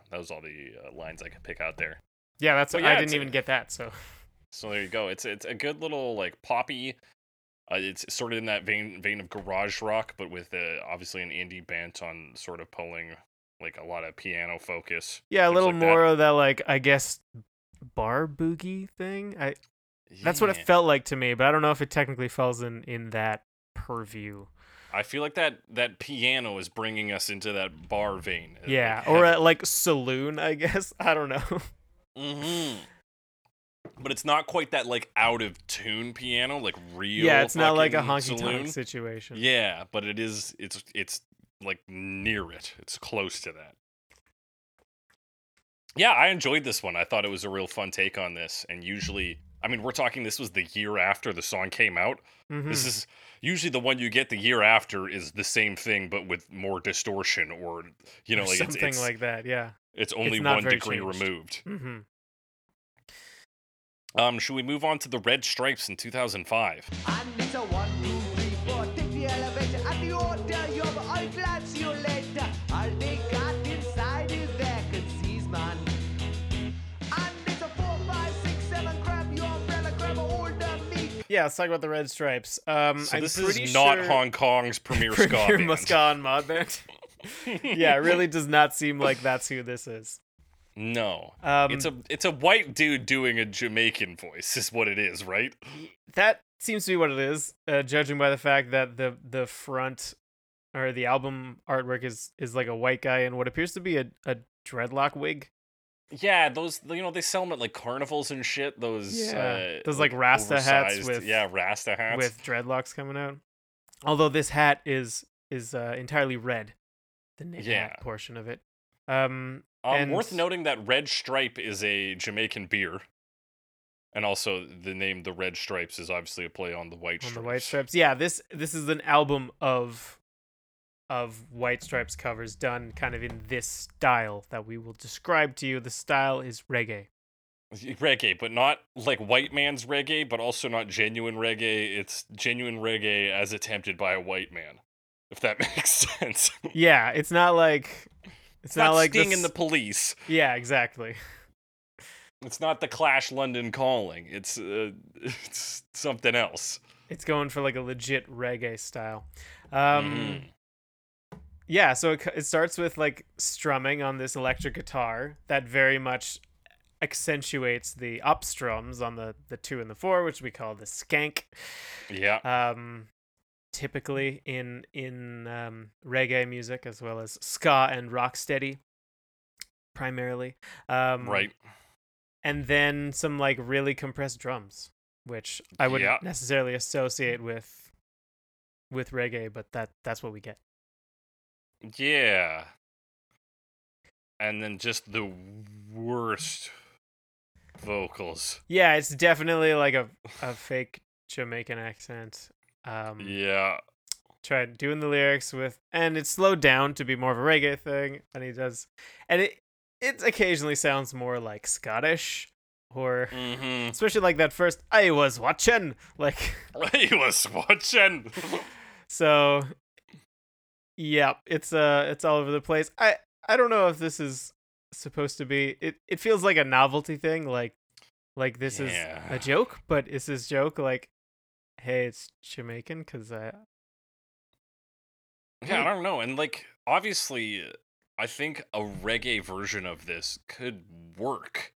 lines I could pick out there. Yeah, I didn't even get that, so. So there you go. It's a good little, like, poppy. It's sort of in that vein of garage rock, but with, obviously, an indie bent on sort of pulling, like, a lot of piano focus. Yeah, a little like more of that, like, I guess... bar boogie thing. That's what it felt like to me, but I don't know if it technically falls in that purview. I feel like that piano is bringing us into that bar vein. Yeah, or a, like saloon, I guess. I don't know. Mm-hmm. But it's not quite that like out of tune piano, like real. Yeah, it's not like a honky tonk situation. Yeah, but it is. It's like near it. It's close to that. Yeah, I enjoyed this one. I thought it was a real fun take on this. And usually, I mean, we're talking this was the year after the song came out. Mm-hmm. This is usually the one you get the year after is the same thing, but with more distortion or, or like something it's, like that. Yeah. It's only 1 degree changed. Removed. Mm-hmm. Should we move on to the Red Stripes in 2005? And it's a 1, 2, 3, 4, take the elevator at the Hotel Yorba. I'll glance you later. I'll be Yeah, let's talk about the Red Stripes. So this is not Hong Kong's premier ska and mod band. Yeah, it really does not seem like that's who this is. No, it's a white dude doing a Jamaican voice is what it is, right? That seems to be what it is, judging by the fact that the front or the album artwork is like a white guy in what appears to be a dreadlock wig. Yeah, those they sell them at like carnivals and shit. Those like Rasta hats with dreadlocks coming out. Although this hat is entirely red, the hat portion of it. Worth noting that Red Stripe is a Jamaican beer, and also the name The Red Stripes is obviously a play on the White Stripes. Yeah, this is an album of White Stripes covers done kind of in this style that we will describe to you. The style is reggae. Reggae, but not like white man's reggae, but also not genuine reggae. It's genuine reggae as attempted by a white man, if that makes sense. Yeah, it's not like... It's not like Sting and the Police. Yeah, exactly. It's not the Clash London Calling. It's something else. It's going for like a legit reggae style. Yeah, so it starts with like strumming on this electric guitar that very much accentuates the up strums on the 2 and the 4, which we call the skank. Yeah. Typically in reggae music, as well as ska and rocksteady, primarily. Right. And then some like really compressed drums, which I wouldn't necessarily associate with reggae, but that's what we get. Yeah. And then just the worst vocals. Yeah, it's definitely like a fake Jamaican accent. Yeah. Tried doing the lyrics with, and it's slowed down to be more of a reggae thing, and he does, and it occasionally sounds more like Scottish, or especially like that first "I was watching," like I was watching. So, yeah, it's all over the place. I don't know if this is supposed to be. It feels like a novelty thing, like this is a joke, but is this joke like, hey, it's Jamaican? Because I don't know. And like, obviously, I think a reggae version of this could work.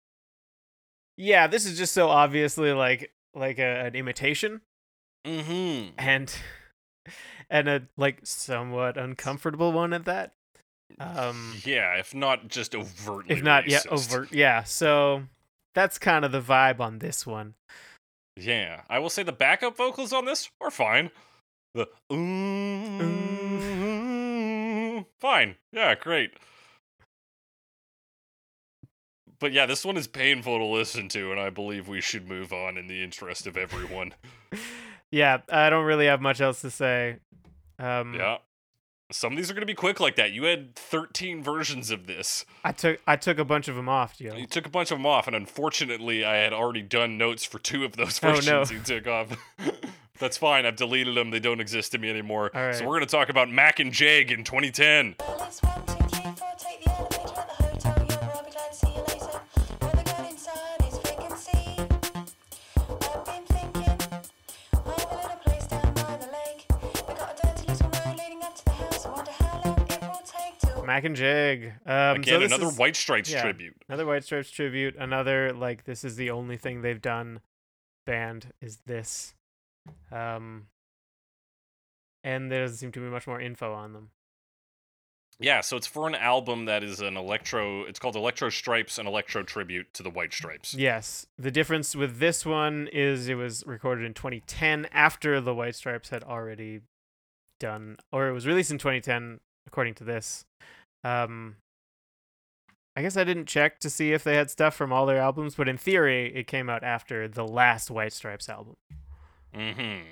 Yeah, this is just so obviously like an imitation. Mm-hmm. And a like somewhat uncomfortable one at that. Yeah, if not just overtly. If not, racist. Yeah. So that's kind of the vibe on this one. Yeah, I will say the backup vocals on this are fine. The fine, yeah, great. But yeah, this one is painful to listen to, and I believe we should move on in the interest of everyone. Yeah, I don't really have much else to say. Yeah. Some of these are going to be quick like that. You had 13 versions of this. I took a bunch of them off, yo. You took a bunch of them off, and unfortunately, I had already done notes for 2 of those versions you took off. That's fine. I've deleted them. They don't exist to me anymore. Right. So we're going to talk about Mac and Jag in 2010. Mac and Jag. Again, so another White Stripes tribute. Another White Stripes tribute. Another, like, this is the only thing they've done, band, is this. And there doesn't seem to be much more info on them. Yeah, so it's for an album that is an electro... It's called Electro Stripes, an electro tribute to the White Stripes. Yes. The difference with this one is it was recorded in 2010 after the White Stripes had already done... Or it was released in 2010... according to this. I guess I didn't check to see if they had stuff from all their albums, but in theory, it came out after the last White Stripes album. Mm-hmm.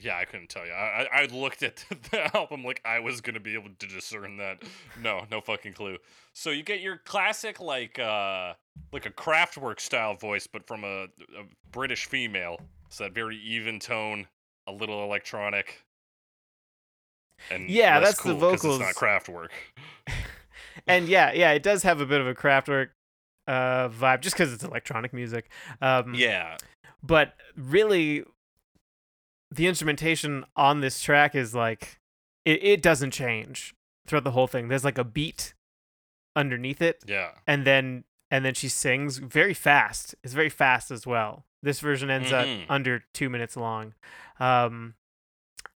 Yeah, I couldn't tell you. I looked at the album like I was going to be able to discern that. No fucking clue. So you get your classic, like a Kraftwerk style voice, but from a British female. So that very even tone, a little electronic. And yeah, that's cool, the vocals. It's not Kraftwerk. And yeah, it does have a bit of a Kraftwerk vibe, just because it's electronic music. Yeah. But really, the instrumentation on this track is like, it doesn't change throughout the whole thing. There's like a beat underneath it. Yeah. And then she sings very fast. It's very fast as well. This version ends up under 2 minutes long.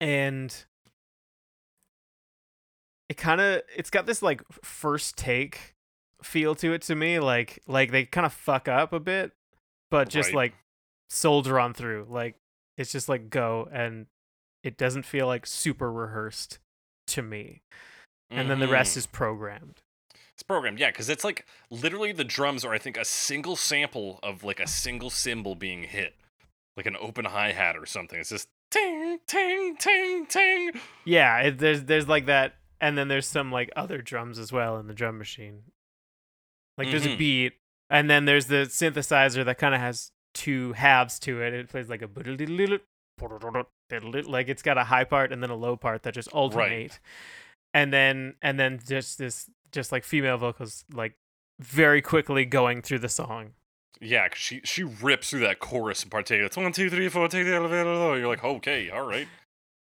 And... It's got this like first take feel to it to me, like they kind of fuck up a bit, but just like soldier on through. Like it's just like go, and it doesn't feel like super rehearsed to me. And then the rest is programmed. It's programmed, yeah, because it's like literally the drums are I think a single sample of like a single cymbal being hit, like an open hi-hat or something. It's just ting ting ting ting. Yeah, there's like that. And then there's some like other drums as well in the drum machine. Like there's a beat, and then there's the synthesizer that kind of has 2 halves to it. It plays like like it's got a high part and then a low part that just alternate. Right. And then just this like female vocals like very quickly going through the song. Yeah, because she rips through that chorus in particular. It's 1, 2, 3, 4, take the elevator. You're like, okay, all right.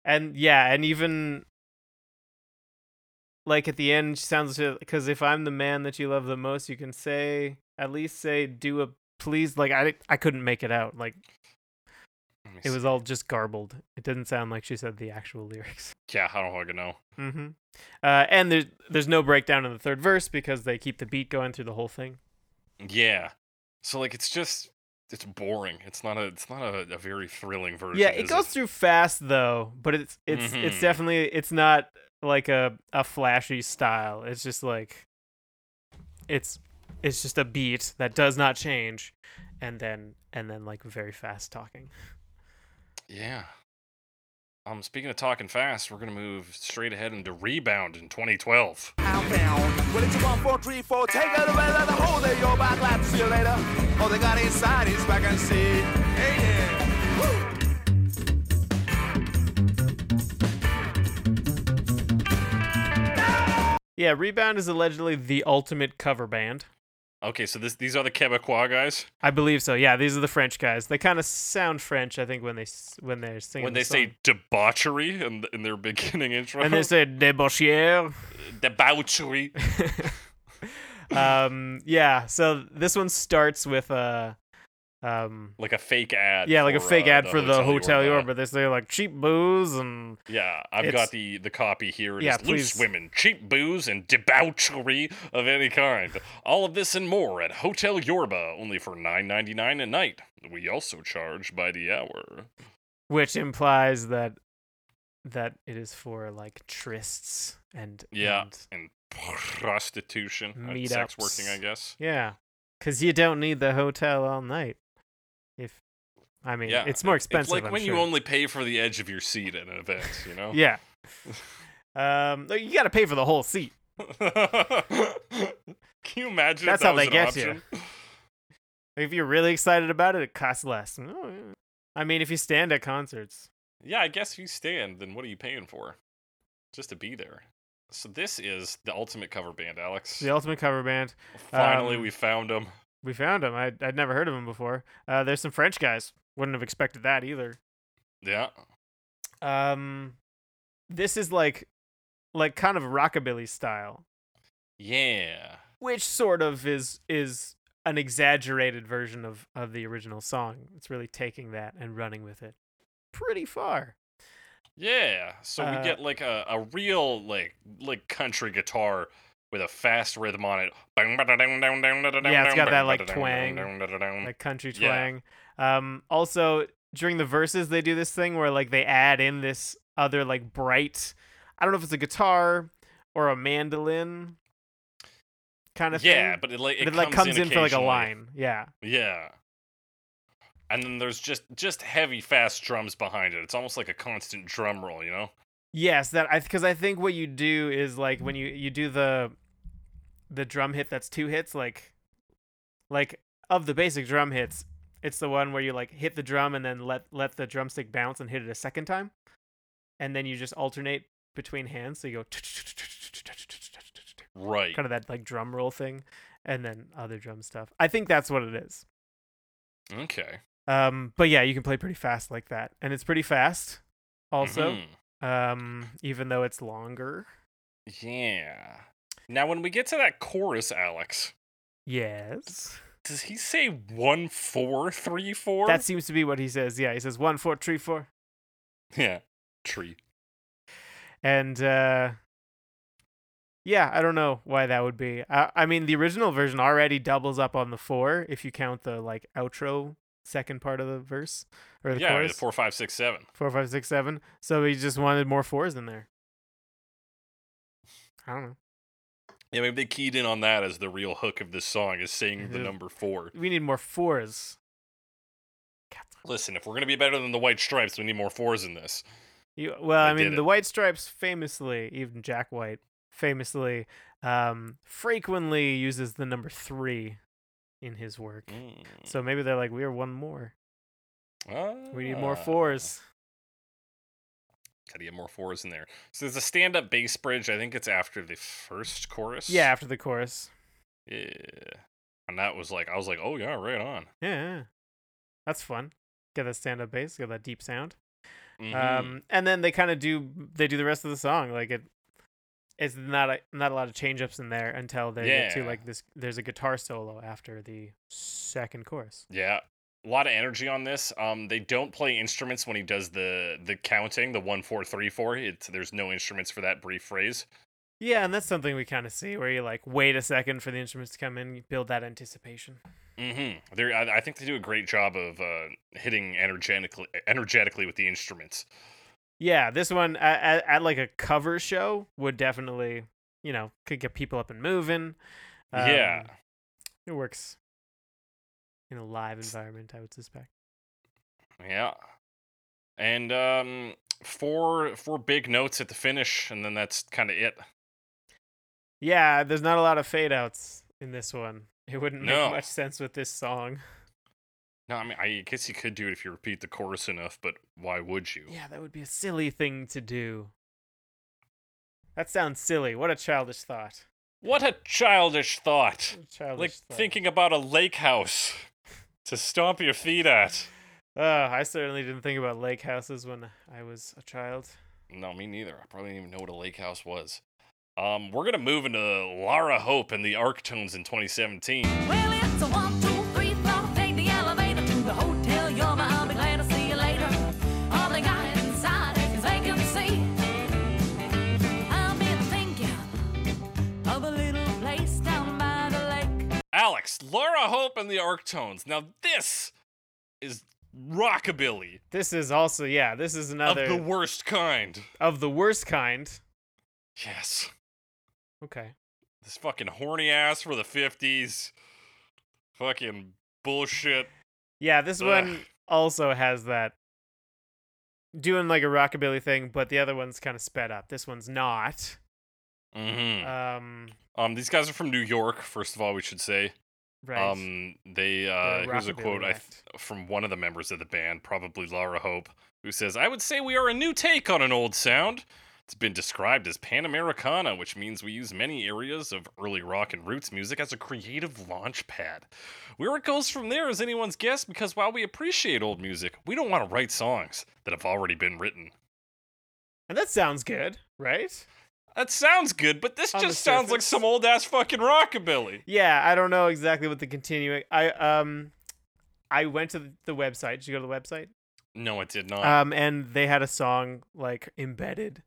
And yeah, and even like at the end, she sounds because if I'm the man that you love the most, you can say at least say do a please. Like I couldn't make it out. Like it was all just garbled. It didn't sound like she said the actual lyrics. Yeah, I don't fucking know. Mm-hmm. And there's no breakdown in the third verse because they keep the beat going through the whole thing. Yeah. So like it's just. It's boring. It's not a very thrilling version. Yeah, it goes through fast though, but it's mm-hmm. it's definitely it's not like a flashy style. It's just like it's just a beat that does not change, and then like very fast talking. Yeah. Speaking of talking fast, we're gonna move straight ahead into Rebound in 2012. Well, it's 1, 4, 3, 4. Take out the weather, the whole day, yo, bye, glad to see you later. All they got inside is back and see. Hey, yeah. Woo. Yeah, Rebound is allegedly the ultimate cover band. Okay, so these are the Québécois guys? I believe so. Yeah, these are the French guys. They kind of sound French, I think, when they're singing. When they say debauchery in their beginning intro. And they say debauchière. Debauchery. Yeah. So this one starts with like a fake ad. Yeah, like a fake ad for the Hotel Yorba. They say like cheap booze and. Yeah, I've got the copy here. Yeah, please. Loose women, cheap booze, and debauchery of any kind. All of this and more at Hotel Yorba, only for $9.99 a night. We also charge by the hour, which implies that it is for like trysts and prostitution, meetups. Sex working, I guess. Yeah, because you don't need the hotel all night. If I mean, yeah. It's more expensive. It's like I'm when sure. You only pay for the edge of your seat at an event, you know? Yeah. You got to pay for the whole seat. Can you imagine? That's how they get you. If you're really excited about it, it costs less. I mean, if you stand at concerts. Yeah, I guess if you stand, then what are you paying for? Just to be there. So this is the ultimate cover band, Alex. The ultimate cover band. Finally, we found them. We found them. I'd never heard of them before. There's some French guys. Wouldn't have expected that either. Yeah. This is like kind of rockabilly style. Yeah. Which sort of is an exaggerated version of the original song. It's really taking that and running with it pretty far. Yeah, so we get like a real like country guitar with a fast rhythm on it. Yeah, it's got that like twang, like country twang. Yeah. Also, during the verses, they do this thing where like they add in this other like bright, I don't know if it's a guitar or a mandolin kind of thing. Yeah, but it comes in for like a line. Yeah. Yeah. And then there's just heavy, fast drums behind it. It's almost like a constant drum roll, you know? Yes, because I think what you do is, like, when you do the drum hit that's two hits, like of the basic drum hits, it's the one where you, like, hit the drum and then let the drumstick bounce and hit it a second time. And then you just alternate between hands, so you go... Right. Kind of that, like, drum roll thing. And then other drum stuff. I think that's what it is. Okay. But yeah, you can play pretty fast like that. And it's pretty fast also, mm-hmm. Even though it's longer. Yeah. Now, when we get to that chorus, Alex. Yes. Does he say 1, 4, 3, 4? That seems to be what he says. Yeah, he says 1, 4, 3, 4. Yeah. Tree. And, yeah, I don't know why that would be. I mean, the original version already doubles up on the 4 if you count the like outro second part of the verse or the chorus. Yeah, 4, 5, 6, 7. 4, 5, 6, 7. So he just wanted more 4s in there. I don't know. Yeah, maybe they keyed in on that as the real hook of this song is saying the number 4. We need more 4s. Listen, if we're gonna be better than the White Stripes, we need more 4s in this. The White Stripes famously, even Jack White. Famously, frequently uses the number 3 in his work. Mm. So maybe they're like, we are one more. We need more 4s. Gotta get more 4s in there. So there's a stand-up bass bridge. I think it's after the first chorus. Yeah, after the chorus. Yeah. And that was like, I was like, oh yeah, right on. Yeah. That's fun. Get that stand-up bass, get that deep sound. Mm-hmm. And then they do the rest of the song. Like it. it's not a lot of change-ups in there until they get to like this. There's a guitar solo after the second chorus. Yeah. A lot of energy on this. They don't play instruments when he does the counting, the 1, 4, 3, 4. There's no instruments for that brief phrase. Yeah, and that's something we kind of see where you like wait a second for the instruments to come in, you build that anticipation. Mm-hmm. I think they do a great job of hitting energetically with the instruments. Yeah, this one at like a cover show would definitely, you know, could get people up and moving. Yeah, it works in a live environment, I would suspect. Yeah, and four big notes at the finish, and then that's kind of it. Yeah, there's not a lot of fade outs in this one. It wouldn't make much sense with this song. No, I mean, I guess you could do it if you repeat the chorus enough, but why would you? Yeah, that would be a silly thing to do. That sounds silly. What a childish thought. What a childish thought. Thinking about a lake house to stomp your feet at. I certainly didn't think about lake houses when I was a child. No, me neither. I probably didn't even know what a lake house was. We're going to move into Lara Hope and the Arctones in 2017. Well, it's a 1, 2, 3, 4. Take the elevator to the Hotel Yorba. I'll be glad to see you later. All they got inside is vacancy. I'll be thinking of a little place down by the lake. Alex, Lara Hope and the Arctones. Now this is rockabilly. This is also, this is another... Of the worst kind. Of the worst kind. Yes. Okay. This fucking horny ass for the 50s. Fucking bullshit. Yeah, this one also has that doing like a rockabilly thing, but the other one's kind of sped up. This one's not. Mm-hmm. These guys are from New York, first of all, we should say. Right. Here's a quote from one of the members of the band, probably Lara Hope, who says, "I would say we are a new take on an old sound. It's been described as Panamericana, which means we use many areas of early rock and roots music as a creative launch pad. Where it goes from there is anyone's guess, because while we appreciate old music, we don't want to write songs that have already been written." And that sounds good, right? That sounds good, but this just sounds like some old-ass fucking rockabilly. Yeah, I don't know exactly what the continuing... I went to the website. Did you go to the website? No, I did not. And they had a song, like, embedded.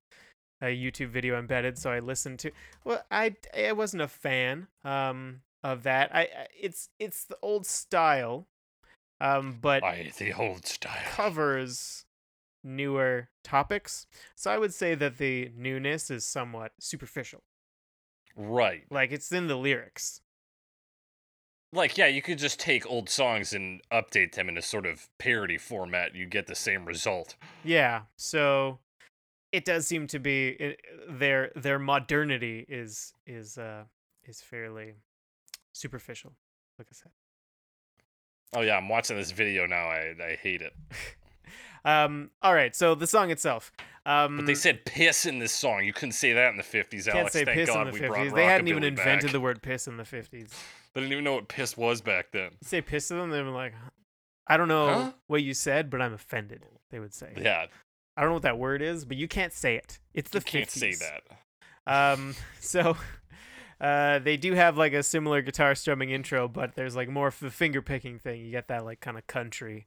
A YouTube video embedded, so I listened to. Well, I wasn't a fan of that. It's the old style, but the old style covers newer topics. So I would say that the newness is somewhat superficial. Right, like it's in the lyrics. Like you could just take old songs and update them in a sort of parody format. You get the same result. Yeah, so. It does seem to be their modernity is fairly superficial, like I said. Oh yeah, I'm watching this video now. I hate it. All right, so the song itself. But they said piss in this song. You couldn't say that in the 50s, Alex. Can't say Thank piss God in the 50s. They hadn't even invented the word piss in the 50s. They didn't even know what piss was back then. You say piss to them, they were like, I don't know what you said, but I'm offended. They would say. Yeah. I don't know what that word is, but you can't say it. It's the 50s. You can't say that. So they do have like a similar guitar strumming intro, but there's like more of the finger picking thing. You get that like kind of country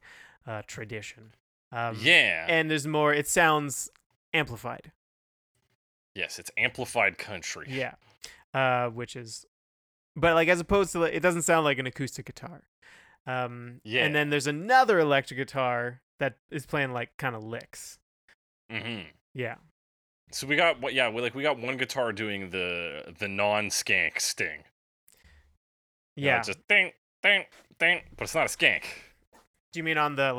tradition. And there's more. It sounds amplified. Yes, it's amplified country. Yeah, but like as opposed to, it doesn't sound like an acoustic guitar. And then there's another electric guitar that is playing like kind of licks. Mm-hmm. Yeah. So we got we got one guitar doing the non-skank sting. Yeah. Just ding, ding, ding, but it's not a skank. Do you mean on the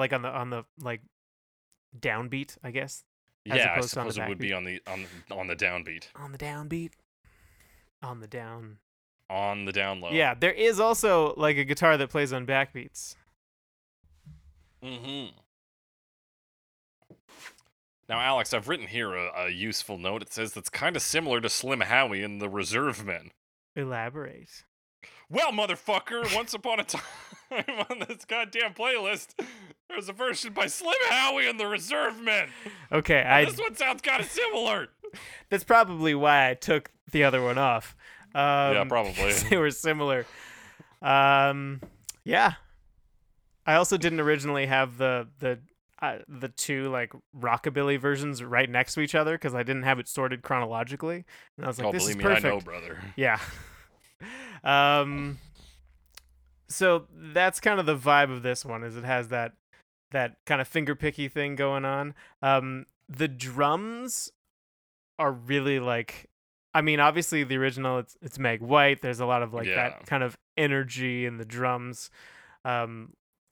downbeat? I guess. Yeah, I suppose it would be on the downbeat. On the downbeat. On the down low. Yeah, there is also like a guitar that plays on backbeats. Mm-hmm. Now, Alex, I've written here a useful note. It says that's kind of similar to Slim Howie and the Reserve Men. Elaborate. Well, motherfucker, once upon a time on this goddamn playlist, there was a version by Slim Howie and the Reserve Men. Okay, now, this one sounds kind of similar. That's probably why I took the other one off. Yeah, probably. They were similar. Yeah. I also didn't originally have the two like rockabilly versions right next to each other because I didn't have it sorted chronologically. And I was like, this is perfect. I know, brother. Yeah. So that's kind of the vibe of this one, is it has that kind of finger-picky thing going on. The drums are really like, I mean, obviously the original, it's Meg White. There's a lot of like that kind of energy in the drums.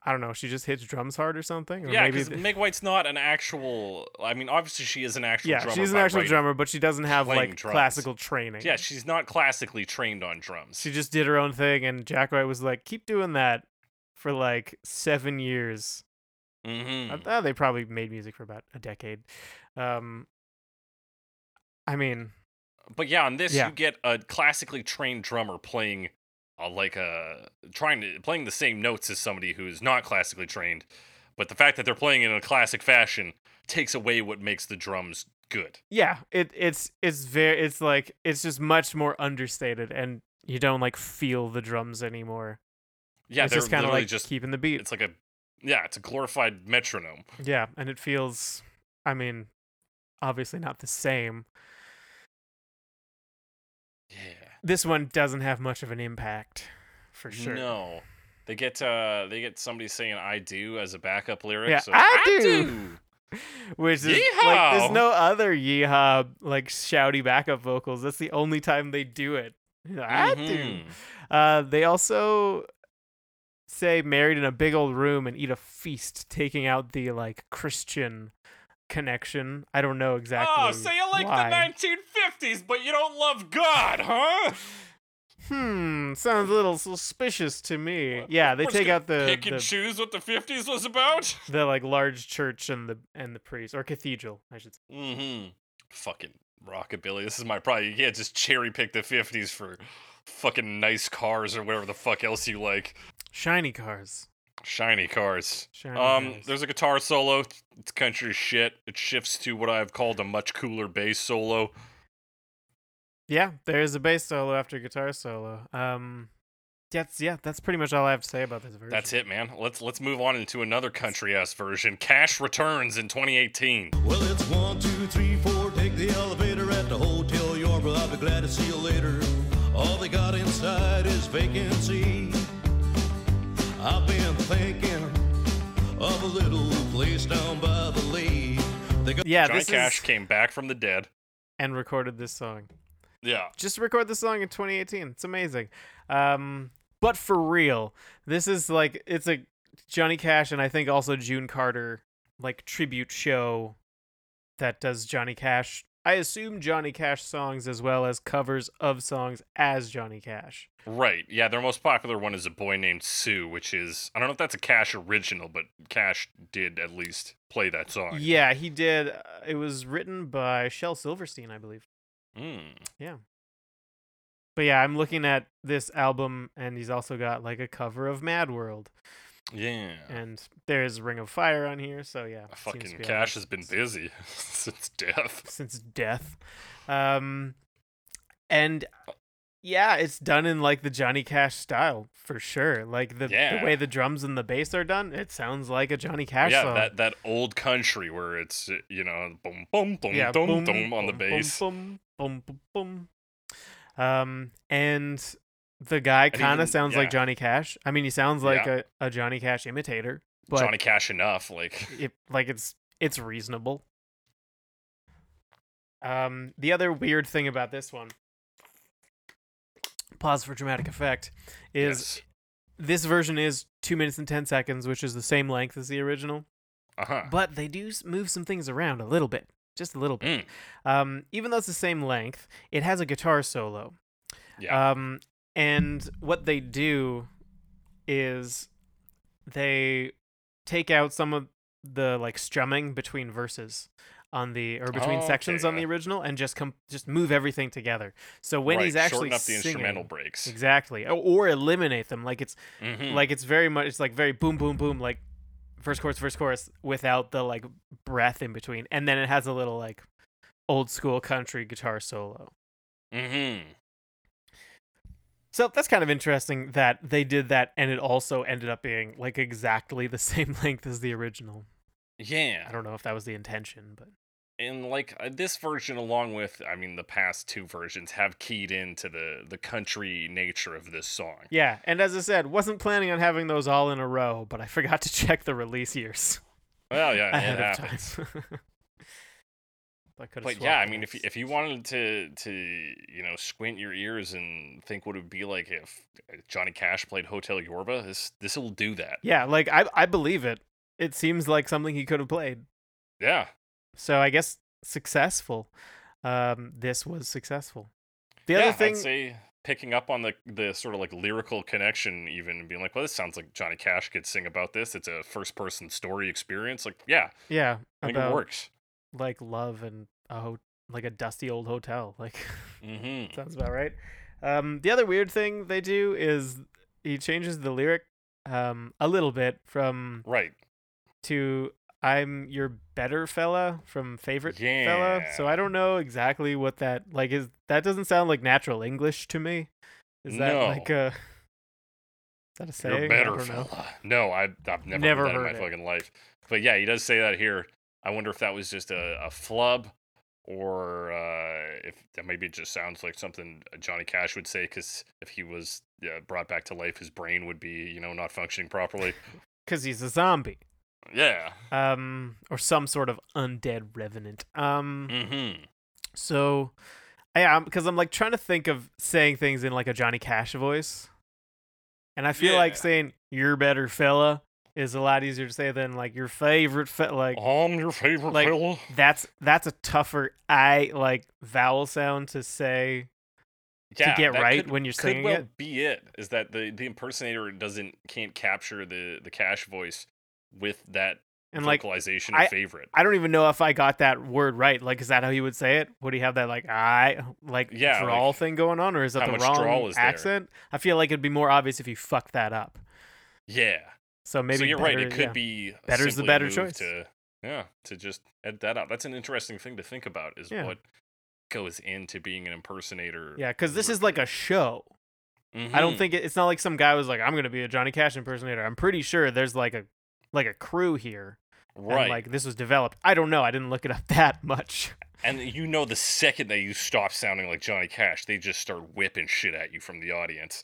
I don't know, she just hits drums hard or something? Or yeah, because Meg White's not an actual... I mean, obviously she is an actual drummer. Yeah, she's an actual drummer, but she doesn't have, like, classical training. Yeah, she's not classically trained on drums. She just did her own thing, and Jack White was like, keep doing that for, like, 7 years. Mm-hmm. They probably made music for about a decade. I mean... But yeah, on this, you get a classically trained drummer playing... playing the same notes as somebody who is not classically trained, but the fact that they're playing it in a classic fashion takes away what makes the drums good. Yeah, it's just much more understated, and you don't like feel the drums anymore. Yeah, they're just kind of like just keeping the beat. It's like it's a glorified metronome. Yeah, and it feels, I mean, obviously not the same. Yeah. This one doesn't have much of an impact, for sure. No, they get somebody saying "I do" as a backup lyric. Yeah, so, I do. Which is like, there's no other yeehaw like shouty backup vocals. That's the only time they do it. I do. They also say "married in a big old room and eat a feast," taking out the like Christian connection. I don't know exactly. Oh, so you like the 1950s, but you don't love God, huh? Sounds a little suspicious to me. Yeah, they take out the pick and choose what the 50s was about. The like large church and the priest or cathedral, I should say. Mm-hmm. Fucking rockabilly. This is my problem. You can't just cherry pick the 50s for fucking nice cars or whatever the fuck else you like. Shiny cars. There's a guitar solo. It's country shit. It shifts to what I've called a much cooler bass solo. Yeah, there is a bass solo after guitar solo. That's pretty much all I have to say about this version. That's it, man. Let's move on into another country ass version. Cash returns in 2018. Well, it's 1, 2, 3, 4. Take the elevator at the Hotel Yorba. I'll be glad to see you later. All they got inside is vacancy. I've been thinking of a little place down by the lake. Johnny Cash came back from the dead and recorded this song. Yeah. Just record this song in 2018. It's amazing. But for real, this is like, it's a Johnny Cash and I think also June Carter like tribute show that does Johnny Cash. I assume Johnny Cash songs as well as covers of songs as Johnny Cash. Right. Yeah, their most popular one is A Boy Named Sue, which is... I don't know if that's a Cash original, but Cash did at least play that song. Yeah, he did. It was written by Shel Silverstein, I believe. Yeah. But yeah, I'm looking at this album, and he's also got like a cover of Mad World. Yeah. And there's Ring of Fire on here, so yeah. Fucking Cash has been busy since death. And yeah, it's done in like the Johnny Cash style for sure. Like the way the drums and the bass are done, it sounds like a Johnny Cash song. Yeah, that old country where it's, you know, boom boom boom boom boom, boom on the bass. Boom boom boom boom. And the guy kind of sounds like Johnny Cash. I mean, he sounds like a Johnny Cash imitator. But Johnny Cash enough, like it's reasonable. The other weird thing about this one, pause for dramatic effect, is this version is 2 minutes and 10 seconds, which is the same length as the original. But they do move some things around a little bit, just a little bit. Even though it's the same length, it has a guitar solo. Yeah. And what they do is they take out some of the like strumming between verses on the sections on the original and just move everything together. So when he's actually shorten up the instrumental breaks. Exactly. Or eliminate them. Like it's like it's very much it's like very boom boom boom, like first chorus without the like breath in between. And then it has a little like old school country guitar solo. Mm-hmm. So that's kind of interesting that they did that, and it also ended up being like exactly the same length as the original. Yeah. I don't know if that was the intention, but. And like this version, along with, I mean, the past two versions have keyed into the country nature of this song. Yeah. And as I said, wasn't planning on having those all in a row, but I forgot to check the release years. Well, yeah, it happens. But yeah, I mean, if you wanted to you know, squint your ears and think what it would be like if Johnny Cash played Hotel Yorba, this will do that. Yeah, like I believe it. It seems like something he could have played. Yeah. So I guess successful. This was successful. The other thing, I'd say picking up on the sort of like lyrical connection, even being like, well, this sounds like Johnny Cash could sing about this. It's a first person story experience. Like, yeah, I think it works. Like love and like a dusty old hotel, like mm-hmm. Sounds about right. The other weird thing they do is he changes the lyric a little bit from right to I'm your better fella from favorite fella. So I don't know exactly what that like is. That doesn't sound like natural English to me. Is that like a is that a saying? Your better fella. No, I've never heard that in my fucking life. But yeah, he does say that here. I wonder if that was just a flub, or if that maybe it just sounds like something Johnny Cash would say, because if he was brought back to life, his brain would be, you know, not functioning properly. Because he's a zombie. Yeah. Or some sort of undead revenant. Mm-hmm. So, yeah, because I'm like trying to think of saying things in like a Johnny Cash voice. And I feel like saying, you're better fella. Is a lot easier to say than like your favorite like I'm your favorite like, fella. That's a tougher vowel sound to say to get right when you're singing it. Could well be it is that the impersonator can't capture the Cash voice with that and vocalization of favorite. I don't even know if I got that word right. Like, is that how he would say it? Would he have that drawl thing going on, or is that the wrong accent? I feel like it'd be more obvious if you fucked that up. Yeah. So maybe you're better, right. It could be better's the better choice. To just edit that out. That's an interesting thing to think about. Is what goes into being an impersonator. Yeah, because this is like a show. Mm-hmm. I don't think it's not like some guy was like, "I'm going to be a Johnny Cash impersonator." I'm pretty sure there's like a crew here, right? And like this was developed. I don't know. I didn't look it up that much. And you know, the second that you stop sounding like Johnny Cash, they just start whipping shit at you from the audience.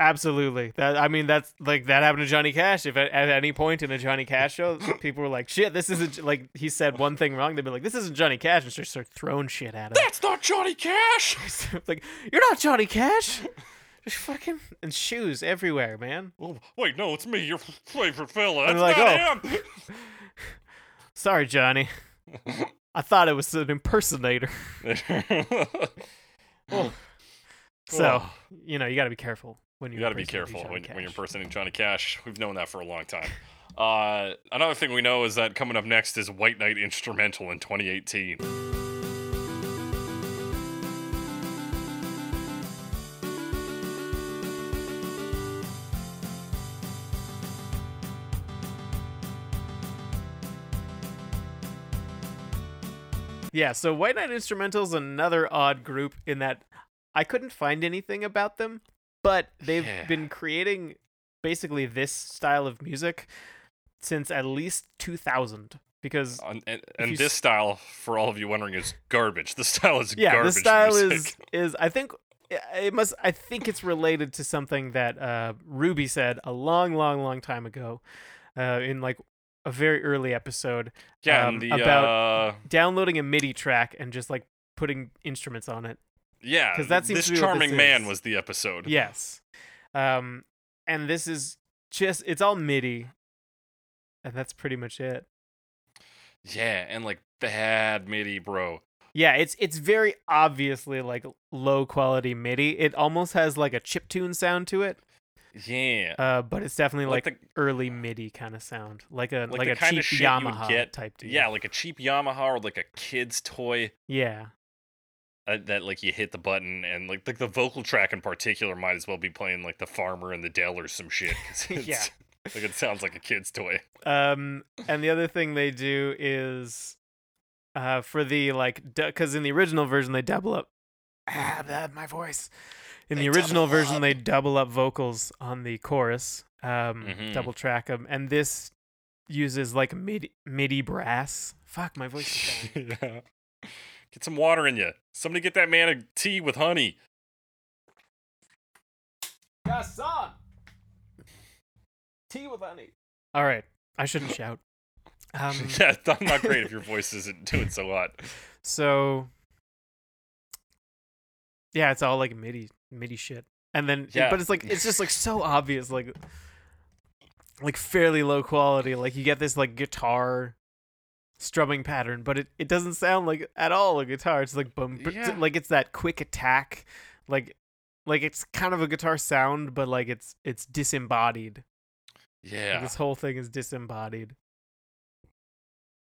Absolutely. That's like that happened to Johnny Cash. If at any point in a Johnny Cash show, people were like, "Shit, this isn't like he said one thing wrong." They'd be like, "This isn't Johnny Cash," and just start throwing shit at him. That's not Johnny Cash. Like, you're not Johnny Cash. Just fucking and shoes everywhere, man. Oh, wait, no, it's me, your favorite fella. That's like, not him. Sorry, Johnny. I thought it was an impersonator. So you know you got to be careful. You got to be careful when you're impersonating Johnny Cash. We've known that for a long time. Another thing we know is that coming up next is White Knight Instrumental in 2018. Yeah, so White Knight Instrumental is another odd group in that I couldn't find anything about them. But they've been creating basically this style of music since at least 2000. Because and this style, for all of you wondering, is garbage. The style is garbage. The style is I think it must. I think it's related to something that Ruby said a long time ago, in like a very early episode. Yeah, about downloading a MIDI track and just like putting instruments on it. Yeah, because that seems to be what this charming man was the episode. Yes, and this is just—it's all MIDI, and that's pretty much it. Yeah, and like bad MIDI, bro. Yeah, it's very obviously like low quality MIDI. It almost has like a chiptune sound to it. Yeah, but it's definitely like the early MIDI kind of sound, like a cheap Yamaha type deal. Yeah, like a cheap Yamaha or like a kid's toy. Yeah. That like you hit the button and like the vocal track in particular might as well be playing like the farmer in the dell or some shit. Yeah, like it sounds like a kid's toy. And the other thing they do is for the, like, because in the original version they double up. My voice. In the original version, they double up vocals on the chorus, double track them, and this uses like MIDI brass. Fuck, my voice is bad. Yeah. Get some water in you. Somebody get that man a tea with honey. Yes, son. Tea with honey. All right, I shouldn't shout. Yeah, that's not great if your voice isn't doing so hot. So, yeah, it's all like MIDI shit, and then but it's like it's just like so obvious, like fairly low quality. Like you get this like guitar strumming pattern, but it doesn't sound like at all a guitar. It's like boom, like it's that quick attack, like it's kind of a guitar sound, but like it's disembodied. Yeah, like this whole thing is disembodied.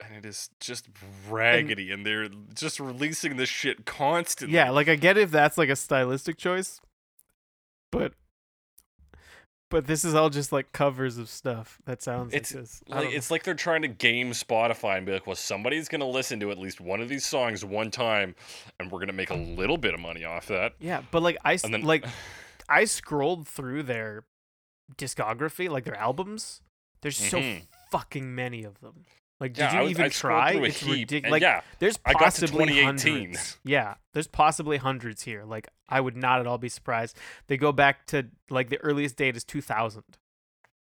And it is just raggedy, and they're just releasing this shit constantly. Yeah, like I get if that's like a stylistic choice, but this is all just like covers of stuff that sounds like this. Like, it's like they're trying to game Spotify and be like, well, somebody's gonna listen to at least one of these songs one time, and we're gonna make a little bit of money off that. Yeah, but like I scrolled through their discography, like their albums. There's so fucking many of them. Like, did you even try? It's ridiculous. Like, there's possibly hundreds. Yeah, there's possibly hundreds here. Like, I would not at all be surprised. They go back to, like, the earliest date is 2000.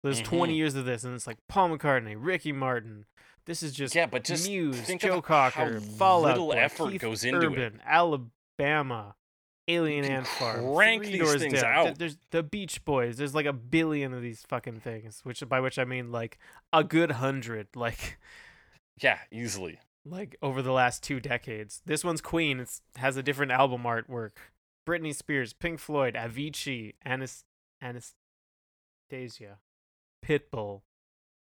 There's 20 years of this, and it's like Paul McCartney, Ricky Martin. This is just, but just Muse, Joe Cocker, Fall Out Boy, Keith Urban, Alabama, Alien Ant Farm, rank these things out. There's the Beach Boys. There's like a billion of these fucking things, by which I mean like a good 100. Like, yeah, easily. Like over the last 2 decades, this one's Queen. It has a different album artwork. Britney Spears, Pink Floyd, Avicii, Anastasia, Pitbull,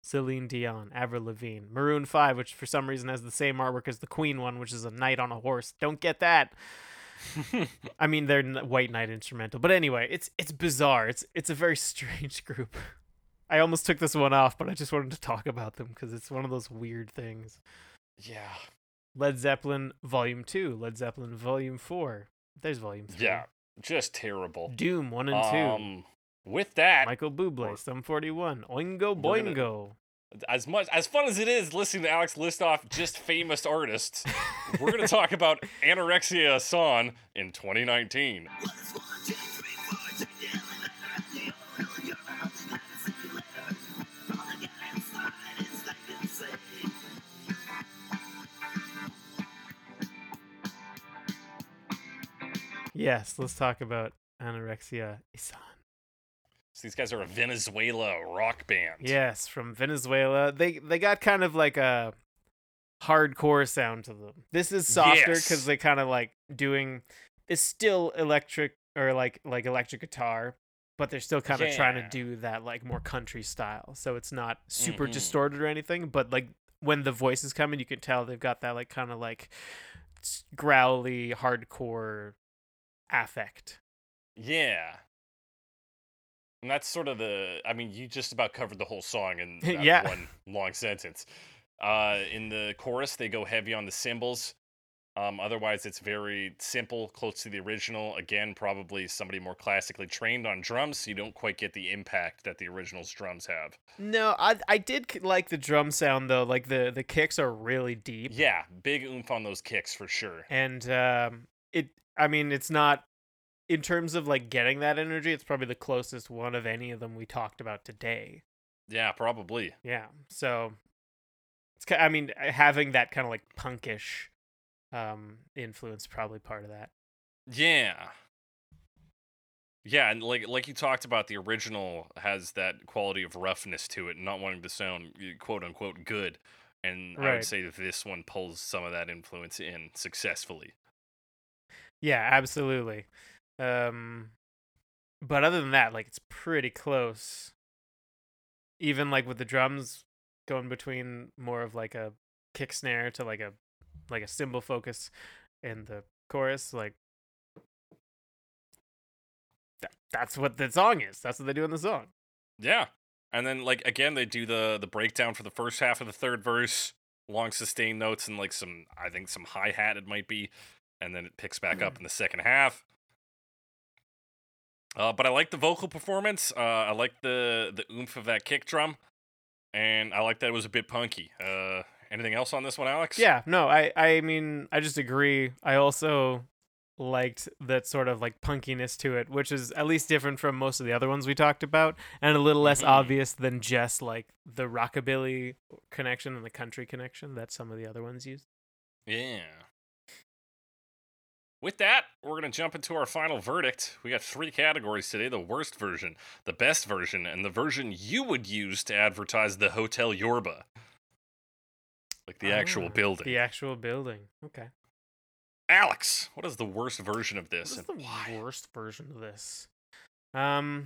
Celine Dion, Avril Lavigne, Maroon 5, which for some reason has the same artwork as the Queen one, which is a knight on a horse. Don't get that. I mean, they're White Knight Instrumental, but anyway, it's bizarre. It's a very strange group. I almost took this one off, but I just wanted to talk about them because it's one of those weird things. Yeah. Led Zeppelin Volume 2, Led Zeppelin Volume 4. There's Volume 3. Yeah, just terrible. Doom 1 and 2. With that, Michael Bublé, Sum 41, Oingo Boingo. As fun as it is listening to Alex list off just famous artists, we're going to talk about Anorexia San in 2019. Yes, let's talk about Anorexia San. So these guys are a Venezuela rock band. Yes, from Venezuela. They got kind of like a hardcore sound to them. This is softer because they kind of like doing. It's still electric or like electric guitar, but they're still kind of trying to do that like more country style. So it's not super distorted or anything, but like when the voices come in, you can tell they've got that like kind of like growly hardcore affect. Yeah. And that's sort of you just about covered the whole song in that one long sentence. In the chorus, they go heavy on the cymbals. Otherwise, it's very simple, close to the original. Again, probably somebody more classically trained on drums, so you don't quite get the impact that the original's drums have. No, I did like the drum sound, though. Like, the kicks are really deep. Yeah, big oomph on those kicks, for sure. And it's not... In terms of like getting that energy, it's probably the closest one of any of them we talked about today. Yeah, probably. Yeah. So having that kind of like punkish influence probably part of that. Yeah. Yeah, and like you talked about, the original has that quality of roughness to it, not wanting to sound quote unquote good. And I would say that this one pulls some of that influence in successfully. Yeah, absolutely. But other than that, like, it's pretty close. Even like with the drums going between more of like a kick snare to like a cymbal focus in the chorus, like that's what the song is. That's what they do in the song. Yeah. And then like again they do the breakdown for the first half of the third verse, long sustained notes and like some, I think some hi-hat it might be, and then it picks back up in the second half. But I like the vocal performance. I like the oomph of that kick drum, and I like that it was a bit punky. Anything else on this one, Alex? Yeah, no, I mean, I just agree. I also liked that sort of like punkiness to it, which is at least different from most of the other ones we talked about, and a little less obvious than just like the rockabilly connection and the country connection that some of the other ones used. Yeah. With that, we're going to jump into our final verdict. We got three categories today: the worst version, the best version, and the version you would use to advertise the Hotel Yorba. Like the actual building. The actual building. Okay. Alex, what is the worst version of this? What is the worst version of this? I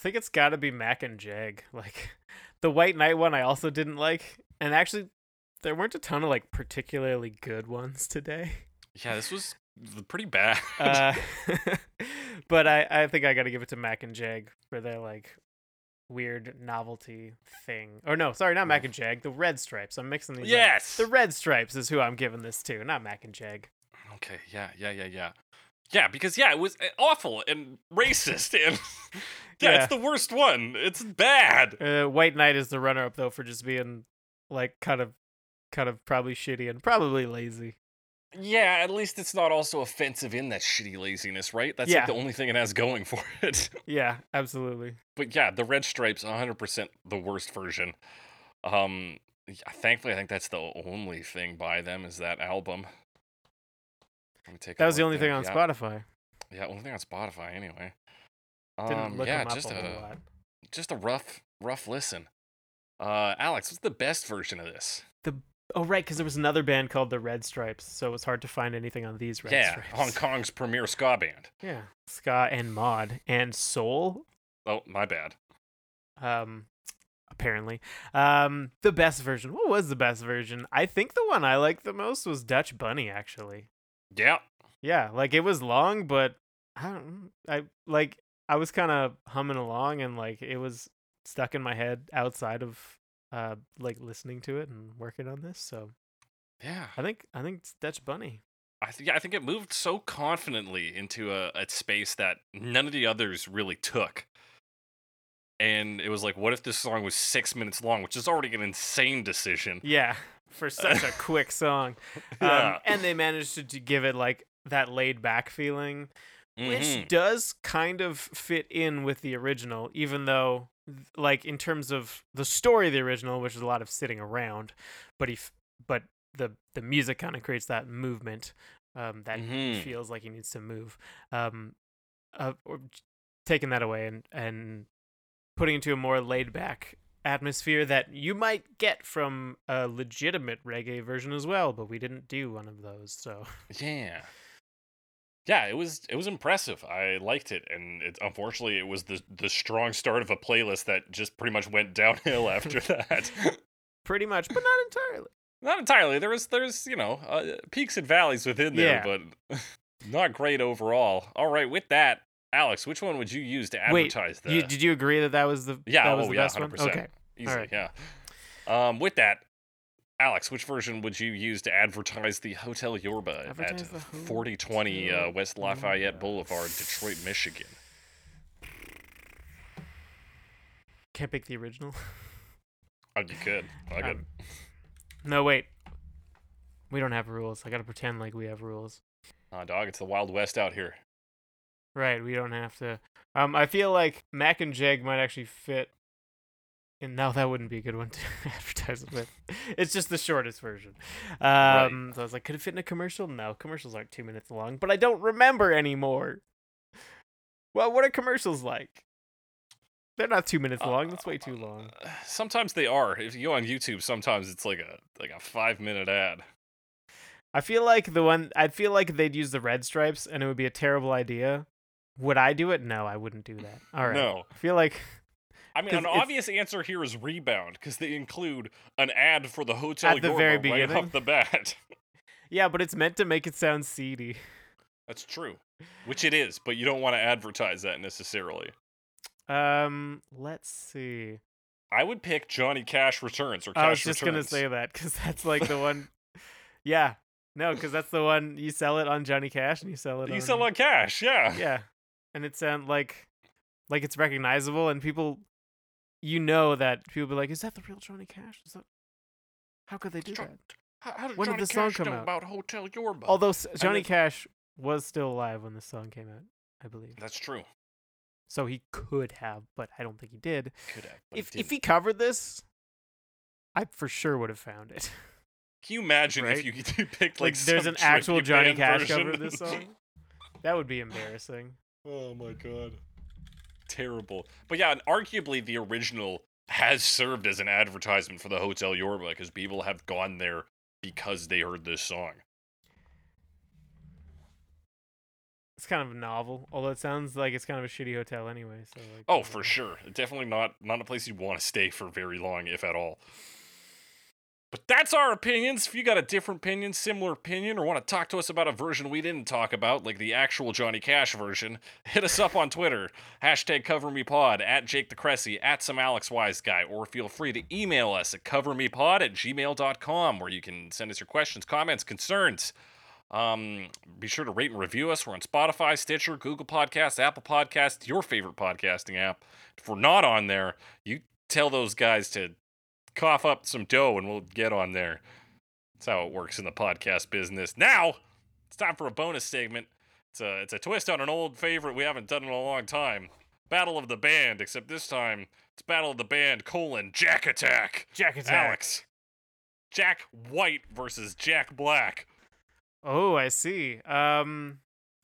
think it's got to be Mac and Jag. Like, the White Knight one I also didn't like, and actually... there weren't a ton of like particularly good ones today. Yeah, this was pretty bad. But I think I got to give it to Mac and Jag for their like weird novelty thing. Or no, sorry, not Mac and Jag. The Red Stripes. I'm mixing these. Yes, up. The Red Stripes is who I'm giving this to, not Mac and Jag. Okay. Yeah. Because it was awful and racist and it's the worst one. It's bad. White Knight is the runner-up though for just being like kind of probably shitty and probably lazy. Yeah, at least it's not also offensive in that shitty laziness, right? That's like the only thing it has going for it. Yeah, absolutely. But yeah, the Red Stripes, 100% the worst version. Thankfully, I think that's the only thing by them is that album. That was the only thing on Spotify. Yeah, only thing on Spotify anyway. Didn't look them up just a lot. Just a rough listen. Alex, what's the best version of this? Oh, right, because there was another band called the Red Stripes, so it was hard to find anything on these Red Stripes. Yeah, Hong Kong's premier ska band. Yeah, ska and mod and soul. Oh, my bad. Apparently. The best version. What was the best version? I think the one I liked the most was Dutch Bunny, actually. Yeah. Yeah, like it was long, but I was kind of humming along, and like it was stuck in my head outside of listening to it and working on this, so yeah, I think it's Dutch Bunny. I think it moved so confidently into a space that none of the others really took, and it was like, what if this song was 6 minutes long, which is already an insane decision. Yeah, for such a quick song. And they managed to give it like that laid back feeling, which does kind of fit in with the original, even though, like, in terms of the story of the original, which is a lot of sitting around, but the music kind of creates that movement that feels like he needs to move. Or taking that away and putting into a more laid back atmosphere that you might get from a legitimate reggae version as well, but we didn't do one of those, so yeah. Yeah, it was impressive. I liked it, and unfortunately, it was the strong start of a playlist that just pretty much went downhill after that. Pretty much, but not entirely. Not entirely. There's peaks and valleys within there, but not great overall. All right, with that, Alex, which one would you use to advertise that? Did you agree that was the best 100%. One? Okay, easily, right. Yeah. With that, Alex, which version would you use to advertise the Hotel Yorba at 4020 West Lafayette Boulevard, Detroit, Michigan? Can't pick the original. Oh, you could. I could. No, wait. We don't have rules. I gotta pretend like we have rules. Dog, it's the Wild West out here. Right, we don't have to. I feel like Mac and Jag might actually fit. And now that wouldn't be a good one to advertise with. It's just the shortest version. Right. So I was like, could it fit in a commercial? No, commercials aren't 2 minutes long, but I don't remember anymore. Well, what are commercials like? They're not 2 minutes long. That's way too long. Sometimes they are. If you go on YouTube, sometimes it's like a 5 minute ad. I feel like they'd use the Red Stripes, and it would be a terrible idea. Would I do it? No, I wouldn't do that. All right. No. I feel like. I mean, an obvious answer here is Rebound, because they include an ad for the Hotel Yorba at the very beginning, right off the bat. Yeah, but it's meant to make it sound seedy. That's true, which it is, but you don't want to advertise that necessarily. Let's see. I would pick Johnny Cash Returns or Cash Returns. I was just going to say that because that's like the one. Yeah. No, because that's the one you sell it on Johnny Cash and you sell it on... You sell on Cash, yeah. Yeah. And it sounds like it's recognizable and people... You know that people be like, is that the real Johnny Cash? Is that... How could they do that? How did when Johnny did this song Cash come know out? About Hotel Yorba? Although Johnny Cash was still alive when this song came out, I believe. That's true. So he could have, but I don't think he did. Could have, but if he covered this, I for sure would have found it. Can you imagine right? if you picked like there's an actual Johnny Cash version. Cover of this song? That would be embarrassing. Oh my god. Terrible. But yeah, and arguably the original has served as an advertisement for the Hotel Yorba because people have gone there because they heard this song. It's kind of novel, although it sounds like it's kind of a shitty hotel anyway. So like, oh, for sure. Definitely not a place you'd want to stay for very long, if at all. But that's our opinions. If you got a different opinion, similar opinion, or want to talk to us about a version we didn't talk about, like the actual Johnny Cash version, hit us up on Twitter, #CoverMePod, @JakeTheCressy, @SomeAlexWiseGuy, or feel free to email us at covermepod@gmail.com, where you can send us your questions, comments, concerns. Be sure to rate and review us. We're on Spotify, Stitcher, Google Podcasts, Apple Podcasts, your favorite podcasting app. If we're not on there, you tell those guys to cough up some dough and we'll get on there. That's how it works in the podcast business. Now, it's time for a bonus segment. It's a twist on an old favorite we haven't done in a long time. Battle of the Band, except this time, it's Battle of the Band, Jack Attack. Jack Attack. Alex. Jack White versus Jack Black. Oh, I see.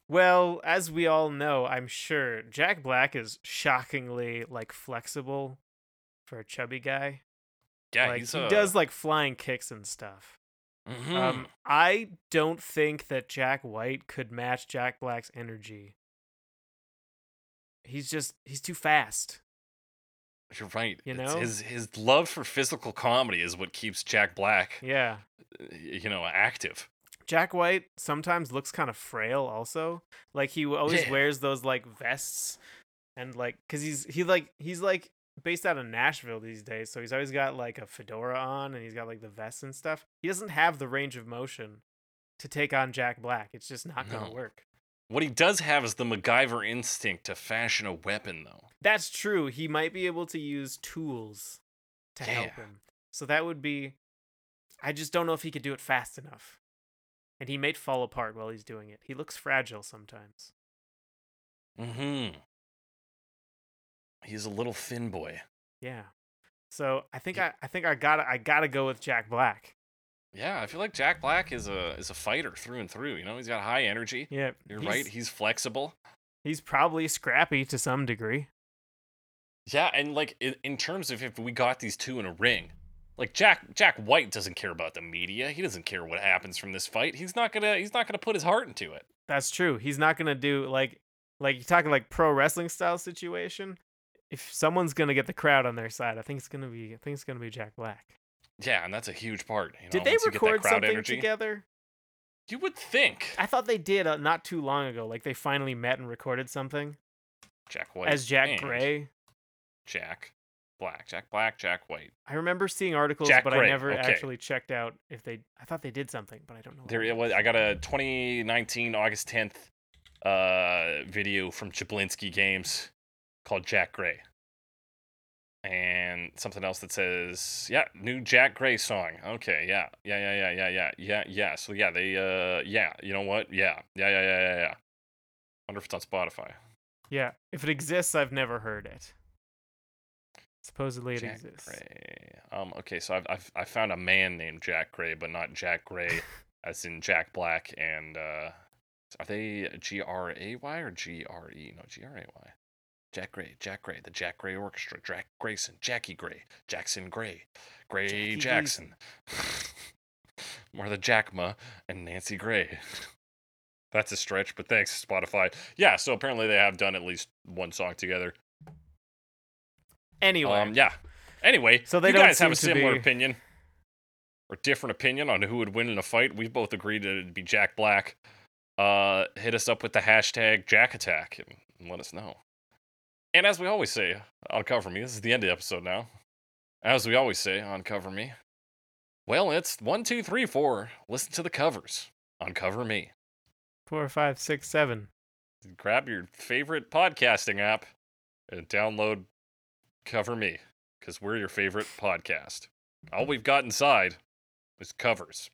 Well, as we all know, I'm sure Jack Black is shockingly flexible for a chubby guy. Yeah, he does flying kicks and stuff. Mm-hmm. I don't think that Jack White could match Jack Black's energy. He's too fast. You're right. You know? His love for physical comedy is what keeps Jack Black, active. Jack White sometimes looks kind of frail also. He always wears those vests and cuz he's based out of Nashville these days, so he's always got a fedora on and he's got the vest and stuff. He doesn't have the range of motion to take on Jack Black. It's just not going to work. What he does have is the MacGyver instinct to fashion a weapon though. That's true. He might be able to use tools to help him. So that would be, I just don't know if he could do it fast enough. And he may fall apart while he's doing it. He looks fragile sometimes. Mm-hmm. He's a little thin boy. Yeah. So I think I gotta go with Jack Black. Yeah, I feel like Jack Black is a fighter through and through. You know, he's got high energy. Yeah. You're right. He's flexible. He's probably scrappy to some degree. Yeah, and in terms of if we got these two in a ring. Jack White doesn't care about the media. He doesn't care what happens from this fight. He's not gonna put his heart into it. That's true. He's not gonna do you're talking pro wrestling style situation. If someone's gonna get the crowd on their side, I think it's gonna be Jack Black. Yeah, and that's a huge part. You know, did they record something together? You would think. I thought they did not too long ago. They finally met and recorded something. Jack White as Jack Gray. Jack Black, Jack White. I remember seeing articles, Jack but Gray. I never actually checked out if they. I thought they did something, but I don't know. There it was. I got a 2019 August 10th video from Jablinski Games called Jack Gray, and something else that says, new Jack Gray song. Okay, yeah. So yeah, they you know what? Yeah. Wonder if it's on Spotify. Yeah, if it exists, I've never heard it. Supposedly it Jack exists. Gray. Okay, so I found a man named Jack Gray, but not Jack Gray, as in Jack Black. And are they Gray or Gre? No, Gray. Jack Gray, the Jack Gray Orchestra, Jack Grayson, Jackie Gray, Jackson Gray, Gray Jackson, Martha Jackma, and Nancy Gray. That's a stretch, but thanks Spotify. Yeah, so apparently they have done at least one song together. Anyway. Anyway, so you guys have a similar opinion or different opinion on who would win in a fight. We've both agreed that it'd be Jack Black. Hit us up with the hashtag Jack Attack and let us know. And as we always say on Cover Me, this is the end of the episode now. As we always say on Cover Me, well, it's 1, 2, 3, 4. Listen to the covers on Cover Me. 4, 5, 6, 7. Grab your favorite podcasting app and download Cover Me, because we're your favorite podcast. All we've got inside is covers.